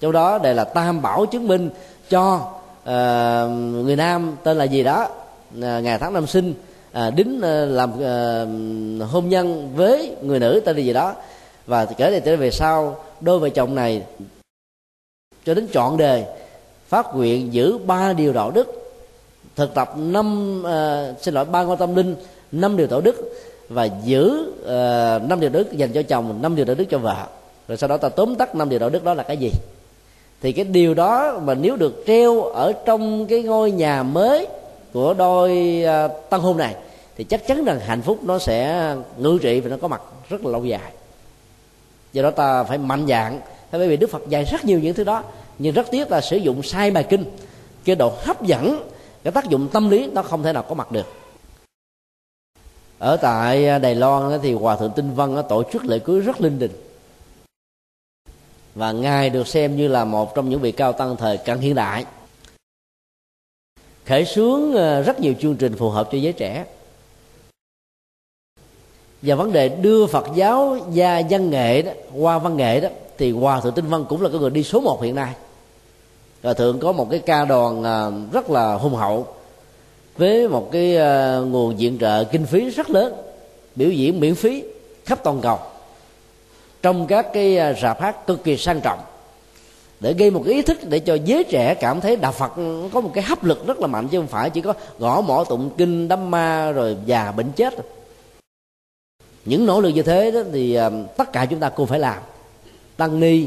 Trong đó đây là tam bảo chứng minh cho à, người nam tên là gì đó, à, ngày tháng năm sinh, à, đính à, làm à, hôn nhân với người nữ tên là gì đó. Và kể từ đây về sau, đôi vợ chồng này cho đến trọn đời phát nguyện giữ ba điều đạo đức, thực tập năm à, xin lỗi ba ngôi tâm linh, năm điều đạo đức, và giữ năm uh, điều đạo đức dành cho chồng, năm điều đạo đức cho vợ. Rồi sau đó ta tóm tắt năm điều đạo đức đó là cái gì. Thì cái điều đó mà nếu được treo ở trong cái ngôi nhà mới của đôi uh, tân hôn này thì chắc chắn rằng hạnh phúc nó sẽ ngự trị và nó có mặt rất là lâu dài. Do đó ta phải mạnh dạn, bởi vì Đức Phật dạy rất nhiều những thứ đó, nhưng rất tiếc là sử dụng sai bài kinh, cái độ hấp dẫn, cái tác dụng tâm lý nó không thể nào có mặt được. Ở tại Đài Loan thì Hòa Thượng Tinh Vân tổ chức lễ cưới rất linh đình, và Ngài được xem như là một trong những vị cao tăng thời cận hiện đại, khởi xướng rất nhiều chương trình phù hợp cho giới trẻ. Và vấn đề đưa Phật giáo gia văn nghệ đó, qua văn nghệ đó, thì Hòa Thượng Tinh Vân cũng là cái người đi số một hiện nay. Hòa Thượng có một cái ca đoàn rất là hùng hậu, với một cái uh, nguồn viện trợ kinh phí rất lớn, biểu diễn miễn phí khắp toàn cầu trong các cái uh, rạp hát cực kỳ sang trọng. để gây một cái ý thức để cho giới trẻ cảm thấy đạo Phật có một cái hấp lực rất là mạnh, chứ không phải chỉ có gõ mõ tụng kinh đám ma rồi già bệnh chết. Những nỗ lực như thế đó thì tất cả chúng ta cùng phải làm. Tăng ni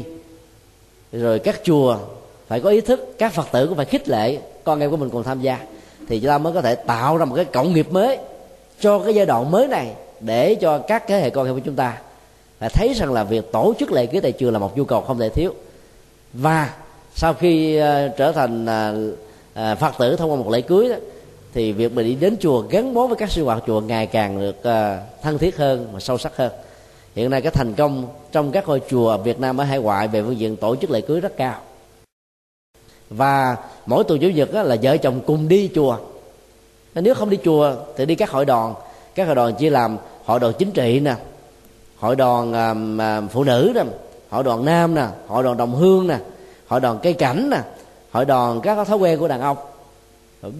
rồi các chùa phải có ý thức, các Phật tử cũng phải khích lệ con em của mình cùng tham gia, thì chúng ta mới có thể tạo ra một cái cộng nghiệp mới cho cái giai đoạn mới này, để cho các thế hệ con em của chúng ta phải thấy rằng là việc tổ chức lễ cưới tại chùa là một nhu cầu không thể thiếu. Và sau khi uh, trở thành uh, uh, Phật tử thông qua một lễ cưới đó, thì việc mình đi đến chùa gắn bó với các sinh hoạt chùa ngày càng được uh, thân thiết hơn và sâu sắc hơn. Hiện nay cái thành công trong các ngôi chùa Việt Nam ở hải ngoại về phương diện tổ chức lễ cưới rất cao. Và mỗi tuần chủ nhật là vợ chồng cùng đi chùa. Nếu không đi chùa thì đi các hội đoàn. Các hội đoàn chia làm hội đoàn chính trị nè, hội đoàn uh, phụ nữ nè, hội đoàn nam nè, hội đoàn đồng hương nè, hội đoàn cây cảnh nè, hội đoàn các thói quen của đàn ông.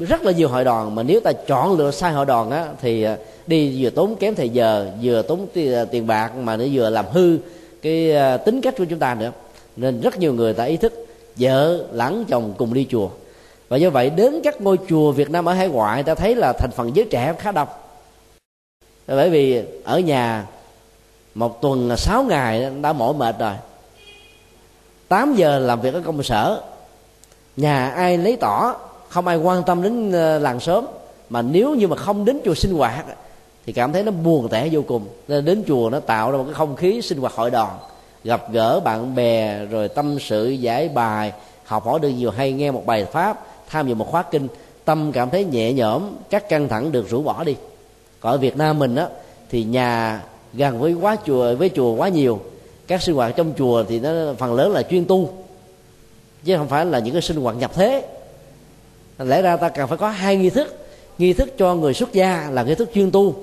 Rất là nhiều hội đoàn, mà nếu ta chọn lựa sai hội đoàn á, thì đi vừa tốn kém thời giờ, vừa tốn tiền bạc, mà nó vừa làm hư cái tính cách của chúng ta nữa. Nên rất nhiều người ta ý thức vợ lẫn chồng cùng đi chùa. Và do vậy đến các ngôi chùa Việt Nam ở hải ngoại, ta thấy là thành phần giới trẻ khá đông. Bởi vì ở nhà một tuần là sáu ngày đã mỏi mệt rồi, tám giờ làm việc ở công sở, nhà ai lấy tỏ, không ai quan tâm đến làng xóm. Mà nếu như mà không đến chùa sinh hoạt thì cảm thấy nó buồn tẻ vô cùng. Nên đến chùa nó tạo ra một cái không khí sinh hoạt hội đoàn, gặp gỡ bạn bè, rồi tâm sự giải bài, học hỏi được nhiều hay, nghe một bài pháp, tham dự một khóa kinh, tâm cảm thấy nhẹ nhõm, các căng thẳng được rũ bỏ đi. Còn ở Việt Nam mình á, thì nhà gần với quá chùa với chùa quá nhiều, các sinh hoạt trong chùa thì nó phần lớn là chuyên tu, chứ không phải là những cái sinh hoạt nhập thế. Lẽ ra ta cần phải có hai nghi thức: nghi thức cho người xuất gia là nghi thức chuyên tu,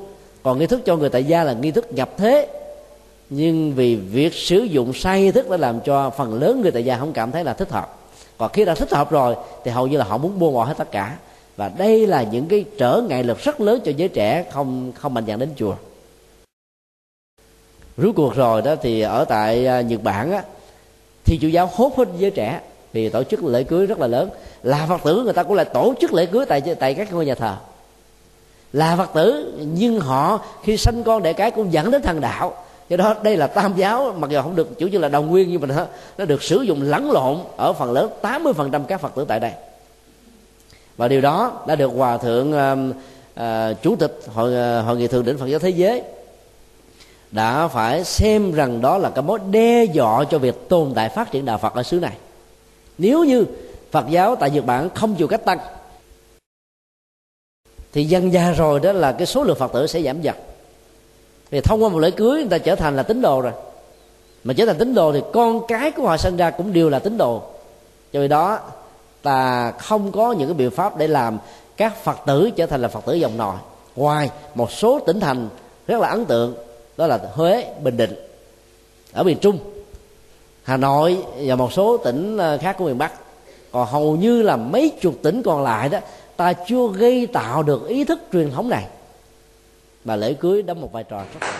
còn nghi thức cho người tại gia là nghi thức nhập thế. Nhưng vì việc sử dụng sai nghi thức đã làm cho phần lớn người tại gia không cảm thấy là thích hợp, còn khi đã thích hợp rồi thì hầu như là họ muốn buông bỏ hết tất cả. Và đây là những cái trở ngại lực rất lớn cho giới trẻ không không mạnh dạn đến chùa. Rốt cuộc rồi đó thì ở tại Nhật Bản á, thì chủ giáo hốt hết giới trẻ thì tổ chức lễ cưới rất là lớn. Là Phật tử người ta cũng lại tổ chức lễ cưới tại tại các ngôi nhà thờ. Là Phật tử nhưng họ khi sanh con đẻ cái cũng dẫn đến thần đạo. Do đó đây là tam giáo, mặc dù không được chủ trương là đồng nguyên, nhưng mà nó được sử dụng lẫn lộn ở phần lớn tám mươi phần trăm các Phật tử tại đây. Và điều đó đã được Hòa thượng uh, uh, Chủ tịch Hội, Hội Nghị Thượng Đỉnh Phật Giáo Thế Giới đã phải xem rằng đó là cái mối đe dọa cho việc tồn tại phát triển đạo Phật ở xứ này. Nếu như Phật giáo tại Nhật Bản không chịu cách tăng thì dần dà rồi đó là cái số lượng Phật tử sẽ giảm dần. Thì thông qua một lễ cưới người ta trở thành là tín đồ rồi, mà trở thành tín đồ thì con cái của họ sinh ra cũng đều là tín đồ. Do vậy đó ta không có những cái biện pháp để làm các Phật tử trở thành là Phật tử dòng nòi, ngoài một số tỉnh thành rất là ấn tượng, đó là Huế, Bình Định ở miền Trung, Hà Nội và một số tỉnh khác của miền Bắc. Còn hầu như là mấy chục tỉnh còn lại đó, ta chưa gây tạo được ý thức truyền thống này, mà lễ cưới đóng một vai trò rất